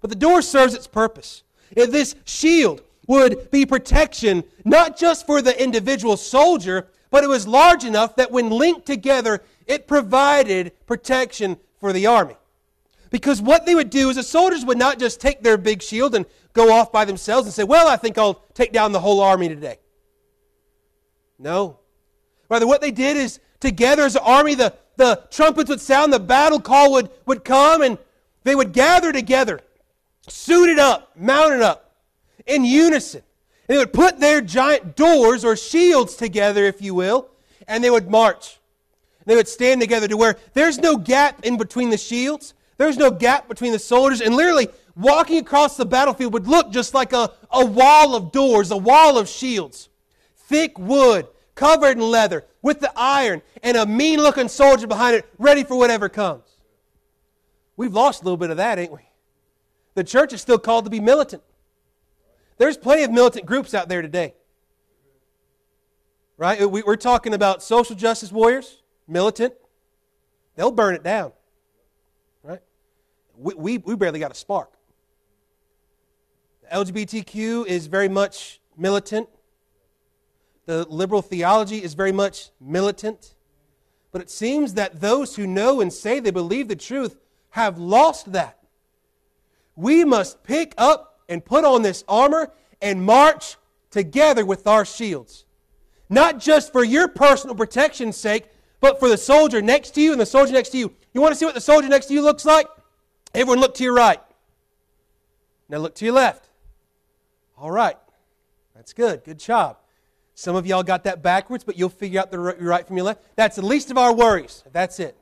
But the door serves its purpose. And this shield would be protection, not just for the individual soldier, but it was large enough that when linked together, it provided protection for the army. Because what they would do is the soldiers would not just take their big shield and go off by themselves and say, well, I think I'll take down the whole army today. No. Rather, what they did is together as an army, the, the trumpets would sound, the battle call would, would come, and they would gather together, suited up, mounted up, in unison. And they would put their giant doors or shields together, if you will, and they would march. And they would stand together to where there's no gap in between the shields. There's no gap between the soldiers, and literally walking across the battlefield would look just like a, a wall of doors, a wall of shields. Thick wood, covered in leather, with the iron, and a mean-looking soldier behind it, ready for whatever comes. We've lost a little bit of that, ain't we? The church is still called to be militant. There's plenty of militant groups out there today. Right? We, we're talking about social justice warriors, militant. They'll burn it down. We, we we barely got a spark. L G B T Q is very much militant. The liberal theology is very much militant. But it seems that those who know and say they believe the truth have lost that. We must pick up and put on this armor and march together with our shields. Not just for your personal protection's sake, but for the soldier next to you and the soldier next to you. You want to see what the soldier next to you looks like? Everyone look to your right. Now look to your left. All right. That's good. Good job. Some of y'all got that backwards, but you'll figure out the right from your left. That's the least of our worries. That's it.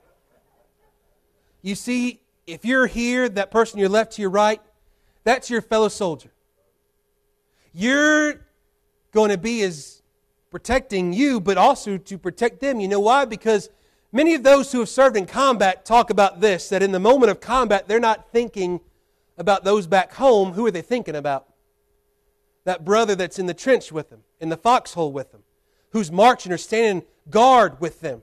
You see, if you're here, that person you're left to your right, that's your fellow soldier. You're going to be as protecting you, but also to protect them. You know why? Because many of those who have served in combat talk about this, that in the moment of combat, they're not thinking about those back home. Who are they thinking about? That brother that's in the trench with them, in the foxhole with them, who's marching or standing guard with them.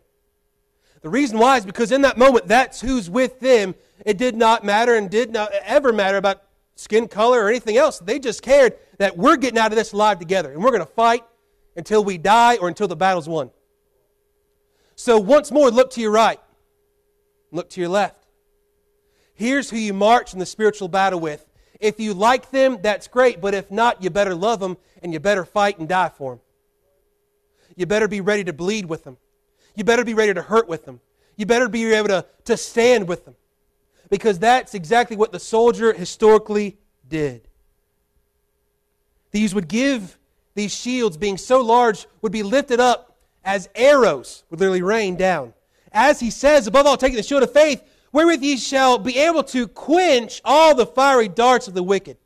The reason why is because in that moment, that's who's with them. It did not matter and did not ever matter about skin color or anything else. They just cared that we're getting out of this alive together, and we're going to fight until we die or until the battle's won. So once more, look to your right. Look to your left. Here's who you march in the spiritual battle with. If you like them, that's great, but if not, you better love them and you better fight and die for them. You better be ready to bleed with them. You better be ready to hurt with them. You better be able to, to stand with them. Because that's exactly what the soldier historically did. These would give, these shields being so large, would be lifted up as arrows would literally rain down. As he says, above all, taking the shield of faith, wherewith ye shall be able to quench all the fiery darts of the wicked.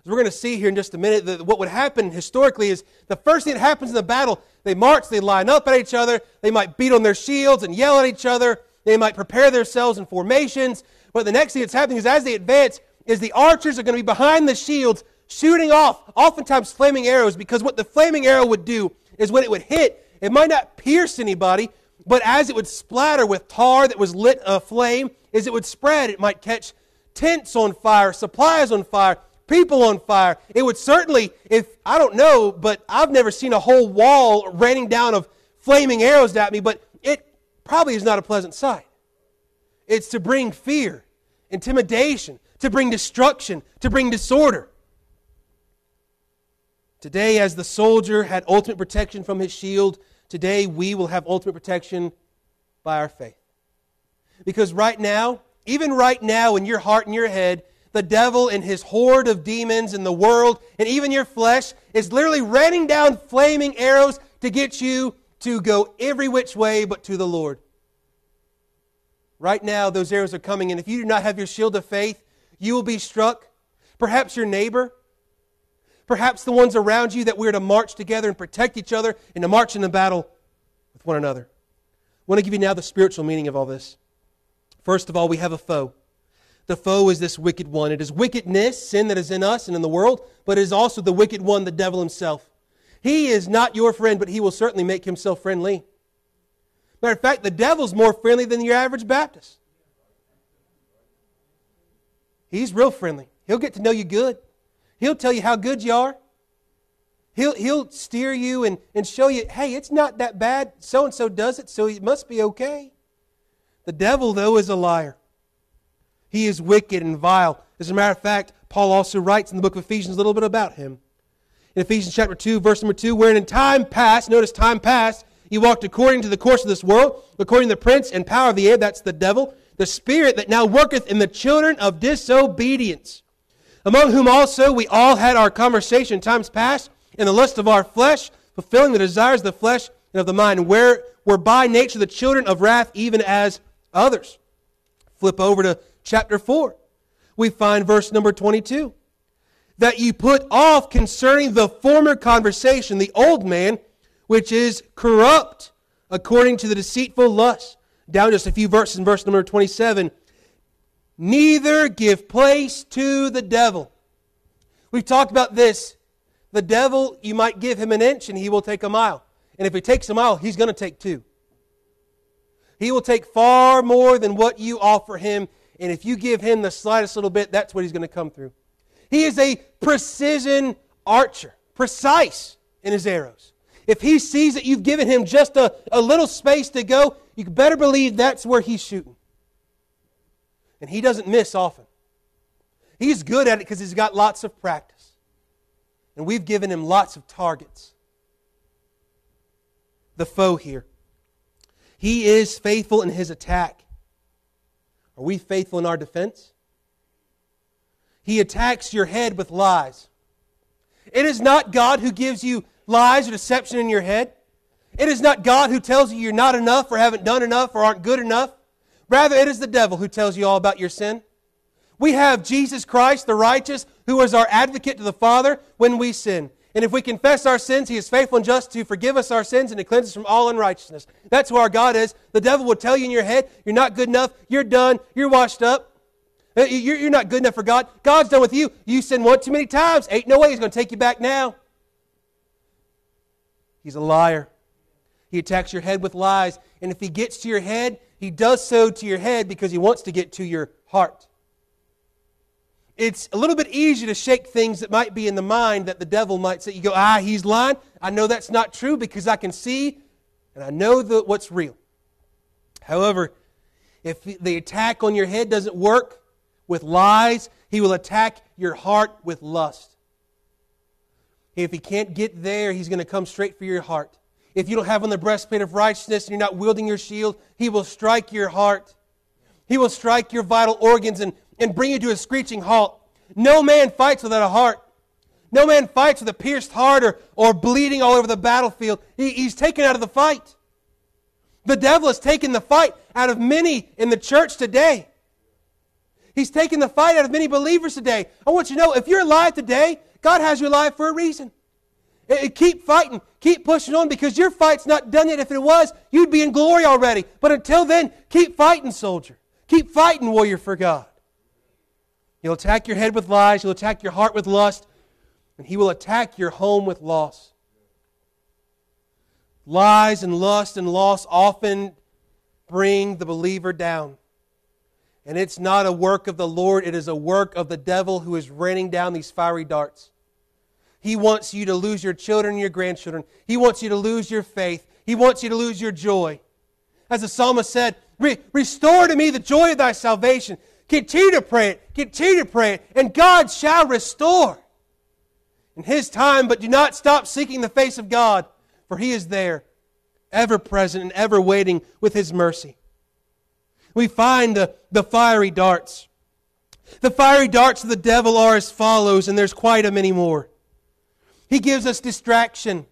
As we're going to see here in just a minute, that what would happen historically is the first thing that happens in the battle, they march, they line up at each other, they might beat on their shields and yell at each other, they might prepare themselves in formations, but the next thing that's happening is as they advance, is the archers are going to be behind the shields, shooting off, oftentimes flaming arrows, because what the flaming arrow would do is when it would hit, it might not pierce anybody, but as it would splatter with tar that was lit aflame, as it would spread, it might catch tents on fire, supplies on fire, people on fire. It would certainly, if I don't know, but I've never seen a whole wall raining down of flaming arrows at me, but it probably is not a pleasant sight. It's to bring fear, intimidation, to bring destruction, to bring disorder. Today, as the soldier had ultimate protection from his shield, today we will have ultimate protection by our faith. Because right now, even right now in your heart and your head, the devil and his horde of demons and the world and even your flesh is literally raining down flaming arrows to get you to go every which way but to the Lord. Right now, those arrows are coming, and if you do not have your shield of faith, you will be struck. Perhaps your neighbor, perhaps the ones around you that we're to march together and protect each other and to march in the battle with one another. I want to give you now the spiritual meaning of all this. First of all, we have a foe. The foe is this wicked one. It is wickedness, sin that is in us and in the world, but it is also the wicked one, the devil himself. He is not your friend, but he will certainly make himself friendly. Matter of fact, the devil's more friendly than your average Baptist. He's real friendly. He'll get to know you good. He'll tell you how good you are. He'll, he'll steer you and, and show you, hey, it's not that bad. So-and-so does it, so it must be okay. The devil, though, is a liar. He is wicked and vile. As a matter of fact, Paul also writes in the book of Ephesians a little bit about him. In Ephesians chapter two, verse number two, wherein in time past, notice time past, you walked according to the course of this world, according to the prince and power of the air, that's the devil, the spirit that now worketh in the children of disobedience. Among whom also we all had our conversation times past in the lust of our flesh, fulfilling the desires of the flesh and of the mind, where were by nature the children of wrath, even as others. Flip over to chapter four. We find verse number twenty-two. That you put off concerning the former conversation, the old man, which is corrupt according to the deceitful lust. Down just a few verses in verse number twenty-seven. Neither give place to the devil. We've talked about this. The devil, you might give him an inch and he will take a mile. And if he takes a mile, he's going to take two. He will take far more than what you offer him. And if you give him the slightest little bit, that's what he's going to come through. He is a precision archer, precise in his arrows. If he sees that you've given him just a, a little space to go, you better believe that's where he's shooting. And he doesn't miss often. He's good at it because he's got lots of practice. And we've given him lots of targets. The foe here. He is faithful in his attack. Are we faithful in our defense? He attacks your head with lies. It is not God who gives you lies or deception in your head. It is not God who tells you you're not enough or haven't done enough or aren't good enough. Rather, it is the devil who tells you all about your sin. We have Jesus Christ, the righteous, who is our advocate to the Father when we sin. And if we confess our sins, He is faithful and just to forgive us our sins and to cleanse us from all unrighteousness. That's who our God is. The devil will tell you in your head, you're not good enough, you're done, you're washed up. You're not good enough for God. God's done with you. You sinned one too many times. Ain't no way He's going to take you back now. He's a liar. He attacks your head with lies. And if he gets to your head, he does so to your head because he wants to get to your heart. It's a little bit easier to shake things that might be in the mind that the devil might say. You go, ah, he's lying. I know that's not true because I can see and I know the, what's real. However, if the attack on your head doesn't work with lies, he will attack your heart with lust. If he can't get there, he's going to come straight for your heart. If you don't have on the breastplate of righteousness and you're not wielding your shield, he will strike your heart. He will strike your vital organs and, and bring you to a screeching halt. No man fights without a heart. No man fights with a pierced heart or, or bleeding all over the battlefield. He, he's taken out of the fight. The devil has taken the fight out of many in the church today. He's taken the fight out of many believers today. I want you to know, if you're alive today, God has you alive for a reason. Keep fighting. Keep pushing on because your fight's not done yet. If it was, you'd be in glory already. But until then, keep fighting, soldier. Keep fighting, warrior for God. You'll attack your head with lies. You'll attack your heart with lust. And he will attack your home with loss. Lies and lust and loss often bring the believer down. And it's not a work of the Lord. It is a work of the devil who is raining down these fiery darts. He wants you to lose your children and your grandchildren. He wants you to lose your faith. He wants you to lose your joy. As the psalmist said, Re- restore to me the joy of thy salvation. Continue to pray it. Continue to pray it. And God shall restore in His time, but do not stop seeking the face of God, for He is there, ever present and ever waiting with His mercy. We find the, the fiery darts. The fiery darts of the devil are as follows, and there's quite a many more. He gives us distraction.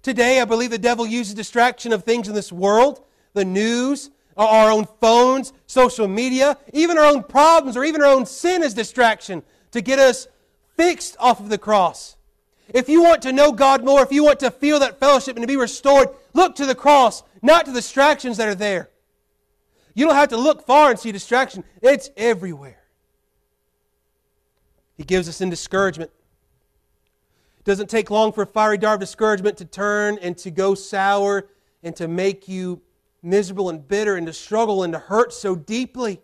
Today, I believe the devil uses distraction of things in this world, the news, our own phones, social media, even our own problems or even our own sin is distraction to get us fixed off of the cross. If you want to know God more, if you want to feel that fellowship and to be restored, look to the cross, not to the distractions that are there. You don't have to look far and see distraction. It's everywhere. He gives us in discouragement. Doesn't take long for a fiery dart of discouragement to turn and to go sour and to make you miserable and bitter and to struggle and to hurt so deeply.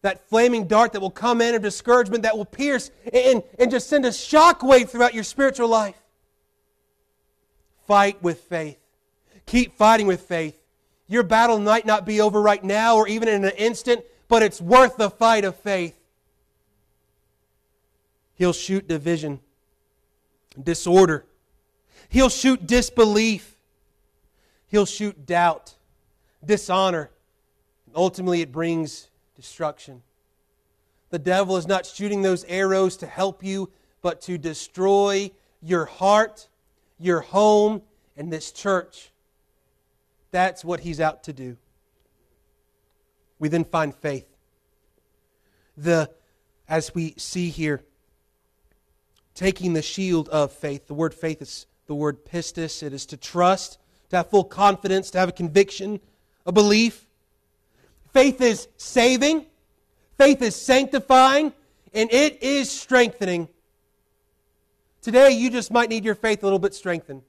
That flaming dart that will come in of discouragement that will pierce and, and just send a shockwave throughout your spiritual life. Fight with faith. Keep fighting with faith. Your battle might not be over right now or even in an instant, but it's worth the fight of faith. He'll shoot division. Disorder. He'll shoot disbelief. He'll shoot doubt, dishonor. And ultimately, it brings destruction. The devil is not shooting those arrows to help you, but to destroy your heart, your home, and this church. That's what he's out to do. We then find faith. The, as we see here, taking the shield of faith. The word faith is the word pistis. It is to trust, to have full confidence, to have a conviction, a belief. Faith is saving. Faith is sanctifying. And it is strengthening. Today, you just might need your faith a little bit strengthened.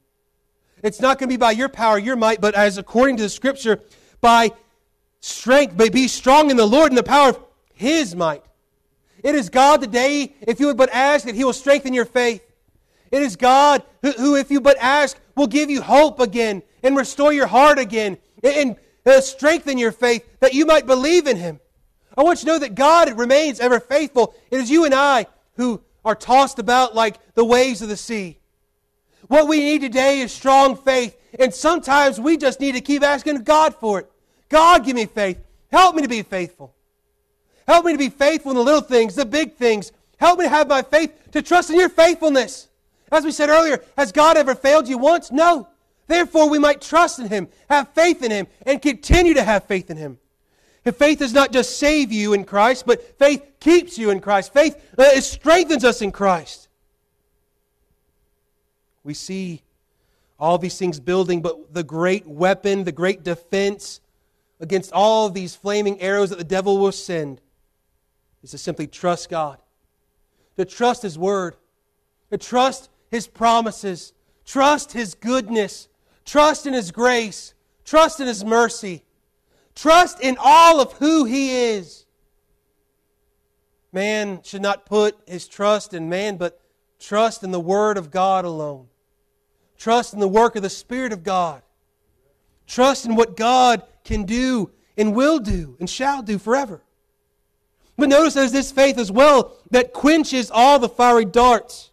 It's not going to be by your power, your might, but as according to the Scripture, by strength, but be strong in the Lord and the power of His might. It is God today, if you would but ask, that He will strengthen your faith. It is God who, who, if you but ask, will give you hope again and restore your heart again and, and strengthen your faith that you might believe in Him. I want you to know that God remains ever faithful. It is you and I who are tossed about like the waves of the sea. What we need today is strong faith. And sometimes we just need to keep asking God for it. God, give me faith. Help me to be faithful. Help me to be faithful in the little things, the big things. Help me to have my faith, to trust in your faithfulness. As we said earlier, has God ever failed you once? No. Therefore, we might trust in Him, have faith in Him, and continue to have faith in Him. If faith does not just save you in Christ, but faith keeps you in Christ. Faith uh, it strengthens us in Christ. We see all these things building, but the great weapon, the great defense against all these flaming arrows that the devil will send is to simply trust God, to trust His Word, to trust His promises, trust His goodness, trust in His grace, trust in His mercy. Trust in all of who He is. Man should not put his trust in man, but trust in the Word of God alone. Trust in the work of the Spirit of God. Trust in what God can do and will do and shall do forever. But notice there's this faith as well that quenches all the fiery darts.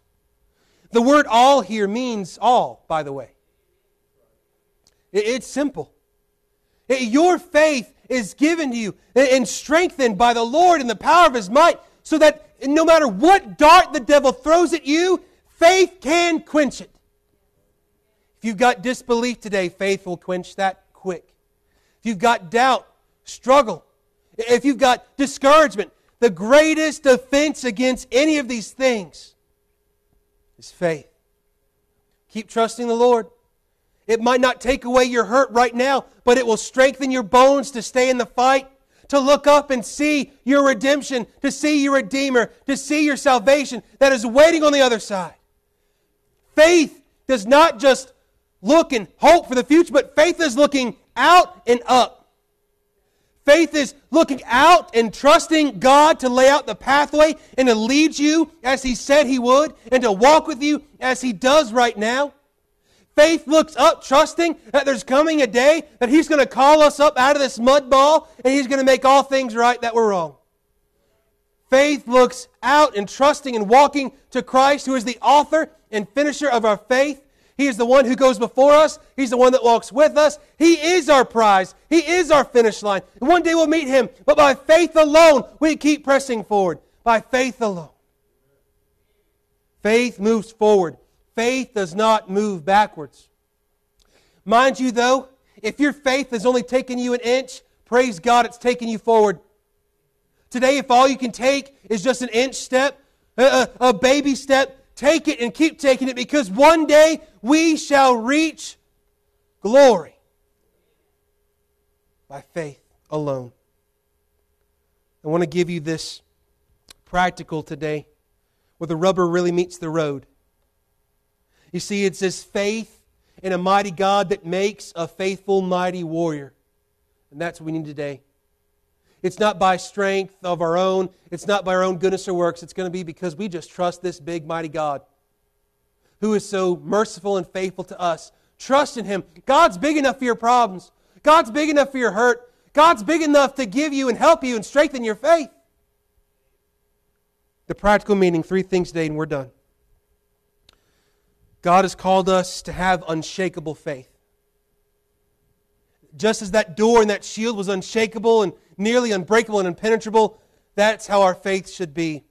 The word all here means all, by the way. It's simple. Your faith is given to you and strengthened by the Lord in the power of His might, so that no matter what dart the devil throws at you, faith can quench it. If you've got disbelief today, faith will quench that quick. If you've got doubt, struggle. If you've got discouragement, the greatest defense against any of these things is faith. Keep trusting the Lord. It might not take away your hurt right now, but it will strengthen your bones to stay in the fight, to look up and see your redemption, to see your Redeemer, to see your salvation that is waiting on the other side. Faith does not just look and hope for the future, but faith is looking out and up. Faith is looking out and trusting God to lay out the pathway and to lead you as He said He would and to walk with you as He does right now. Faith looks up, trusting that there's coming a day that He's going to call us up out of this mud ball and He's going to make all things right that were wrong. Faith looks out and trusting and walking to Christ, who is the author and finisher of our faith. He is the one who goes before us. He's the one that walks with us. He is our prize. He is our finish line. And one day we'll meet Him. But by faith alone, we keep pressing forward. By faith alone. Faith moves forward. Faith does not move backwards. Mind you, though, if your faith has only taken you an inch, praise God, it's taken you forward. Today, if all you can take is just an inch step, a, a baby step, take it and keep taking it, because one day we shall reach glory by faith alone. I want to give you this practical today where the rubber really meets the road. You see, it's this faith in a mighty God that makes a faithful, mighty warrior. And that's what we need today. It's not by strength of our own. It's not by our own goodness or works. It's going to be because we just trust this big, mighty God who is so merciful and faithful to us. Trust in Him. God's big enough for your problems. God's big enough for your hurt. God's big enough to give you and help you and strengthen your faith. The practical meaning, three things today and we're done. God has called us to have unshakable faith. Just as that door and that shield was unshakable and nearly unbreakable and impenetrable, that's how our faith should be.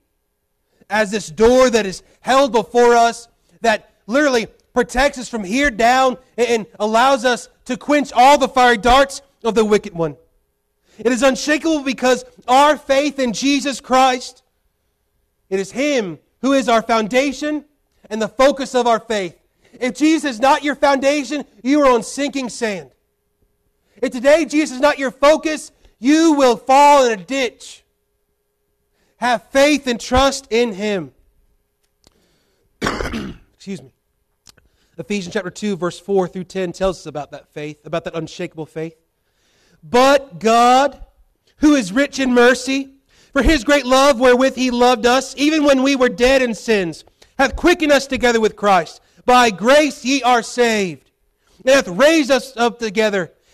As this door that is held before us, that literally protects us from here down and allows us to quench all the fiery darts of the wicked one. It is unshakable because our faith in Jesus Christ, it is Him who is our foundation and the focus of our faith. If Jesus is not your foundation, you are on sinking sand. If today Jesus is not your focus, you will fall in a ditch. Have faith and trust in Him. Excuse me. Ephesians chapter two, verse four through ten tells us about that faith, about that unshakable faith. But God, who is rich in mercy, for His great love wherewith He loved us, even when we were dead in sins, hath quickened us together with Christ. By grace ye are saved. And hath raised us up together,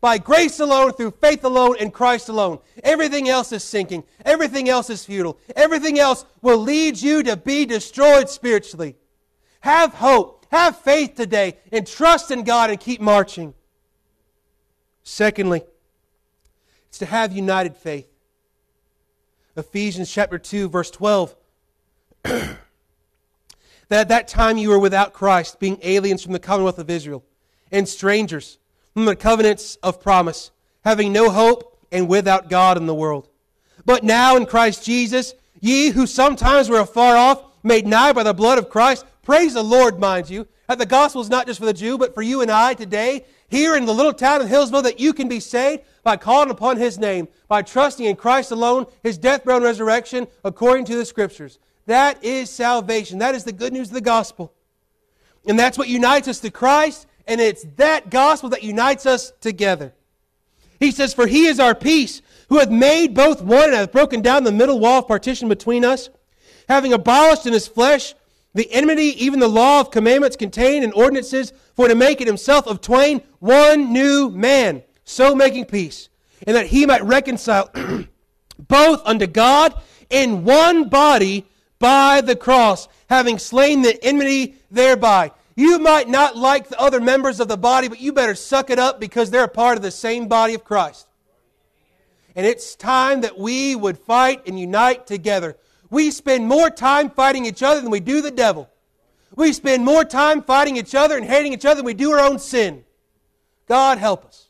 by grace alone, through faith alone, in Christ alone. Everything else is sinking. Everything else is futile. Everything else will lead you to be destroyed spiritually. Have hope. Have faith today, and trust in God and keep marching. Secondly, it's to have united faith. Ephesians chapter two, verse twelve. That at that time you were without Christ, being aliens from the commonwealth of Israel, and strangers from the covenants of promise, having no hope and without God in the world. But now in Christ Jesus, ye who sometimes were afar off, made nigh by the blood of Christ. Praise the Lord, mind you, that the gospel is not just for the Jew, but for you and I today, here in the little town of Hillsville, that you can be saved by calling upon His name, by trusting in Christ alone, His death, burial, and resurrection, according to the Scriptures. That is salvation. That is the good news of the gospel. And that's what unites us to Christ, and it's that gospel that unites us together. He says, "For He is our peace, who hath made both one, and hath broken down the middle wall of partition between us, having abolished in His flesh the enmity, even the law of commandments contained in ordinances, for to make it himself of twain one new man, so making peace, and that he might reconcile both unto God in one body by the cross, having slain the enmity thereby." You might not like the other members of the body, but you better suck it up because they're a part of the same body of Christ. And it's time that we would fight and unite together. We spend more time fighting each other than we do the devil. We spend more time fighting each other and hating each other than we do our own sin. God help us.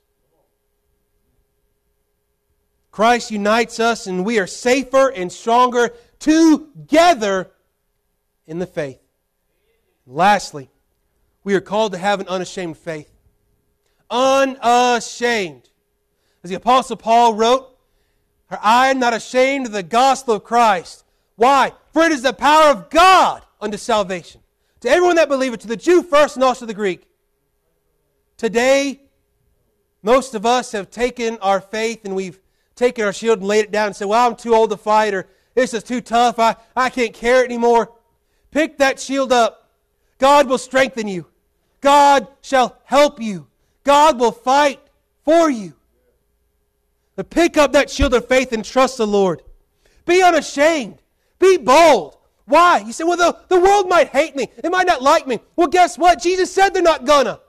Christ unites us, and we are safer and stronger together in the faith. Lastly, we are called to have an unashamed faith. Unashamed. As the Apostle Paul wrote, "For I am not ashamed of the gospel of Christ." Why? "For it is the power of God unto salvation, to everyone that believeth, to the Jew first and also the Greek." Today, most of us have taken our faith and we've taken our shield and laid it down and said, "Well, I'm too old to fight," or "This is too tough, I, I can't carry it anymore." Pick that shield up. God will strengthen you. God shall help you. God will fight for you. But pick up that shield of faith and trust the Lord. Be unashamed. Be bold. Why? You say, "Well, the, the world might hate me. They might not like me." Well, guess what? Jesus said they're not gonna.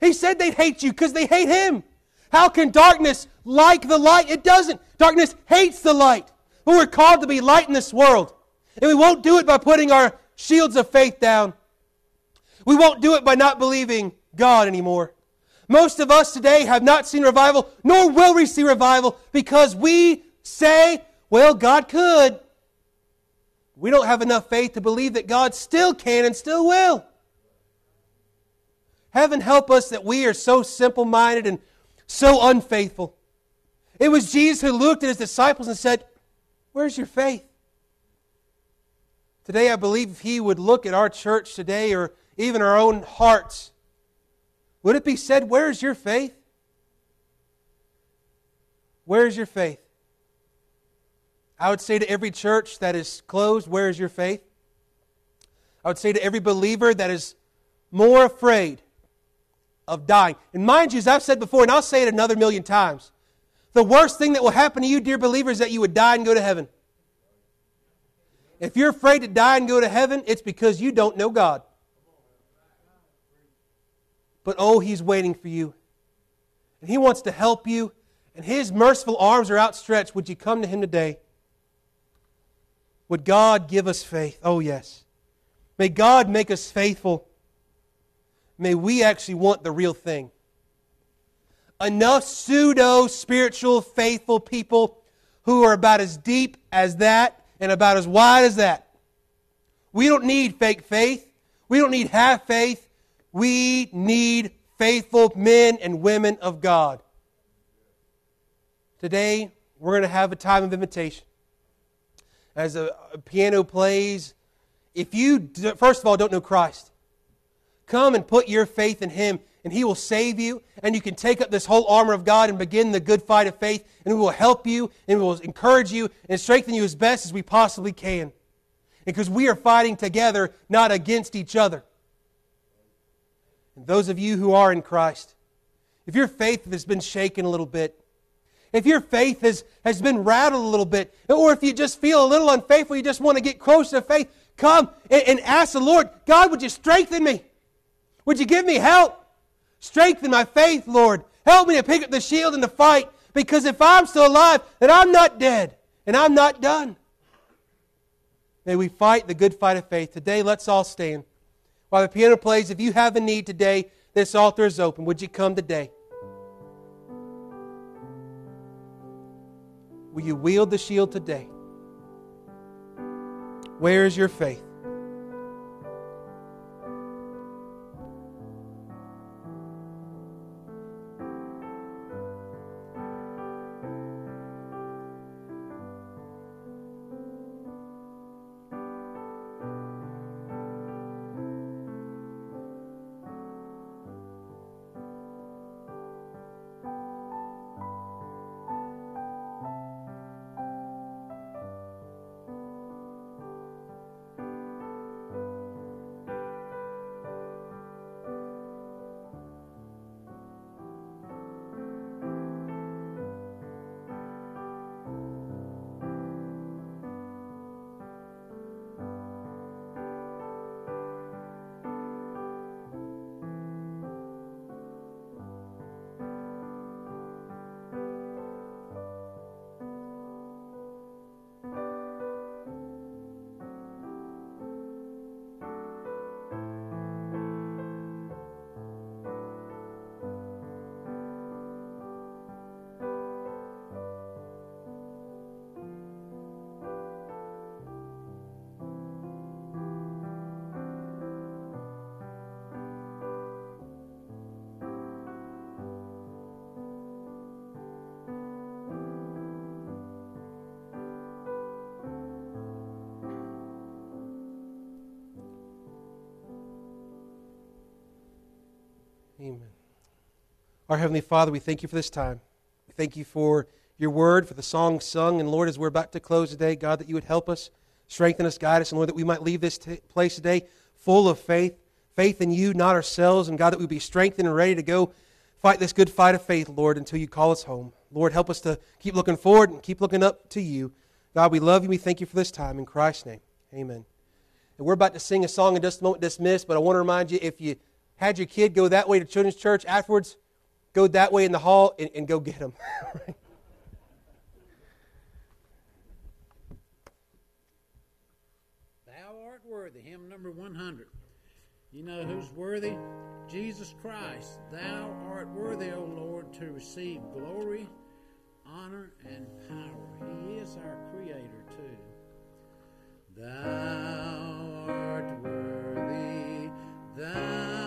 He said they'd hate you because they hate Him. How can darkness like the light? It doesn't. Darkness hates the light. But we're called to be light in this world. And we won't do it by putting our shields of faith down. We won't do it by not believing God anymore. Most of us today have not seen revival, nor will we see revival, because we say, "Well, God could." We don't have enough faith to believe that God still can and still will. Heaven help us that we are so simple-minded and so unfaithful. It was Jesus who looked at His disciples and said, "Where's your faith?" Today, I believe if He would look at our church today or even our own hearts, would it be said, "Where's your faith? Where's your faith?" I would say to every church that is closed, "Where is your faith?" I would say to every believer that is more afraid of dying. And mind you, as I've said before, and I'll say it another million times, the worst thing that will happen to you, dear believer, is that you would die and go to heaven. If you're afraid to die and go to heaven, it's because you don't know God. But oh, He's waiting for you. And He wants to help you. And His merciful arms are outstretched. Would you come to Him today? Would God give us faith? Oh, yes. May God make us faithful. May we actually want the real thing. Enough pseudo-spiritual, faithful people who are about as deep as that and about as wide as that. We don't need fake faith. We don't need half faith. We need faithful men and women of God. Today, we're going to have a time of invitation. as a piano plays. If you, first of all, don't know Christ, come and put your faith in Him, and He will save you, and you can take up this whole armor of God and begin the good fight of faith, and we will help you, and we will encourage you, and strengthen you as best as we possibly can. Because we are fighting together, not against each other. And those of you who are in Christ, if your faith has been shaken a little bit, if your faith has, has been rattled a little bit, or if you just feel a little unfaithful, you just want to get closer to faith, come and, and ask the Lord, God, would you strengthen me? Would you give me help? Strengthen my faith, Lord. Help me to pick up the shield and to fight, because if I'm still alive, then I'm not dead, and I'm not done. May we fight the good fight of faith. Today, let's all stand. While the piano plays, if you have a need today, this altar is open. Would you come today? Will you wield the shield today? Where is your faith? Amen. Our Heavenly Father, we thank You for this time. We thank You for Your Word, for the songs sung. And Lord, as we're about to close today, God, that You would help us, strengthen us, guide us. And Lord, that we might leave this t- place today full of faith, faith in You, not ourselves. And God, that we be strengthened and ready to go fight this good fight of faith, Lord, until You call us home. Lord, help us to keep looking forward and keep looking up to You. God, we love You. We thank You for this time. In Christ's name, amen. And we're about to sing a song in just a moment, dismissed. But I want to remind you, if you had your kid go that way to children's church, afterwards, go that way in the hall and, and go get them. Right? Thou art worthy, hymn number one hundred. You know who's worthy? Jesus Christ. Thou art worthy, O Lord, to receive glory, honor, and power. He is our Creator, too. Thou art worthy, Thou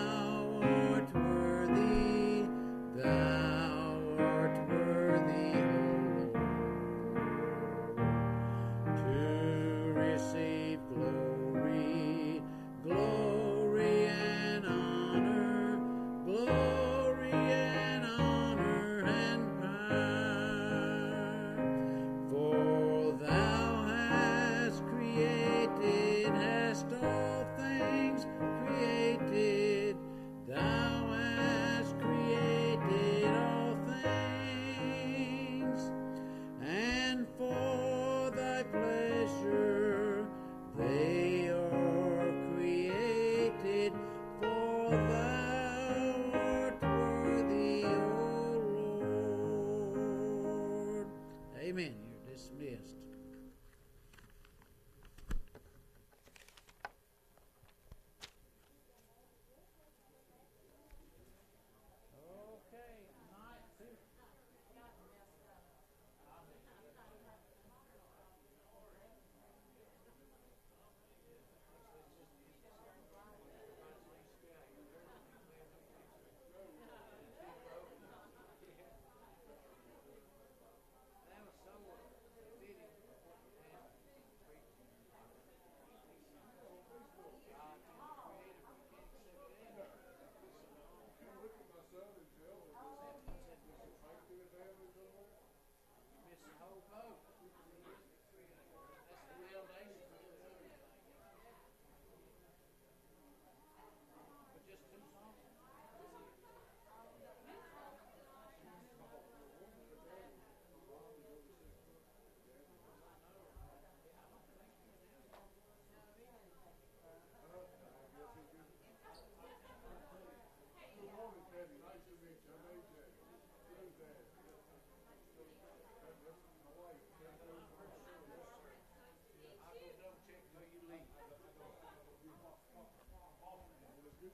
Hello,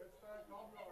let's start.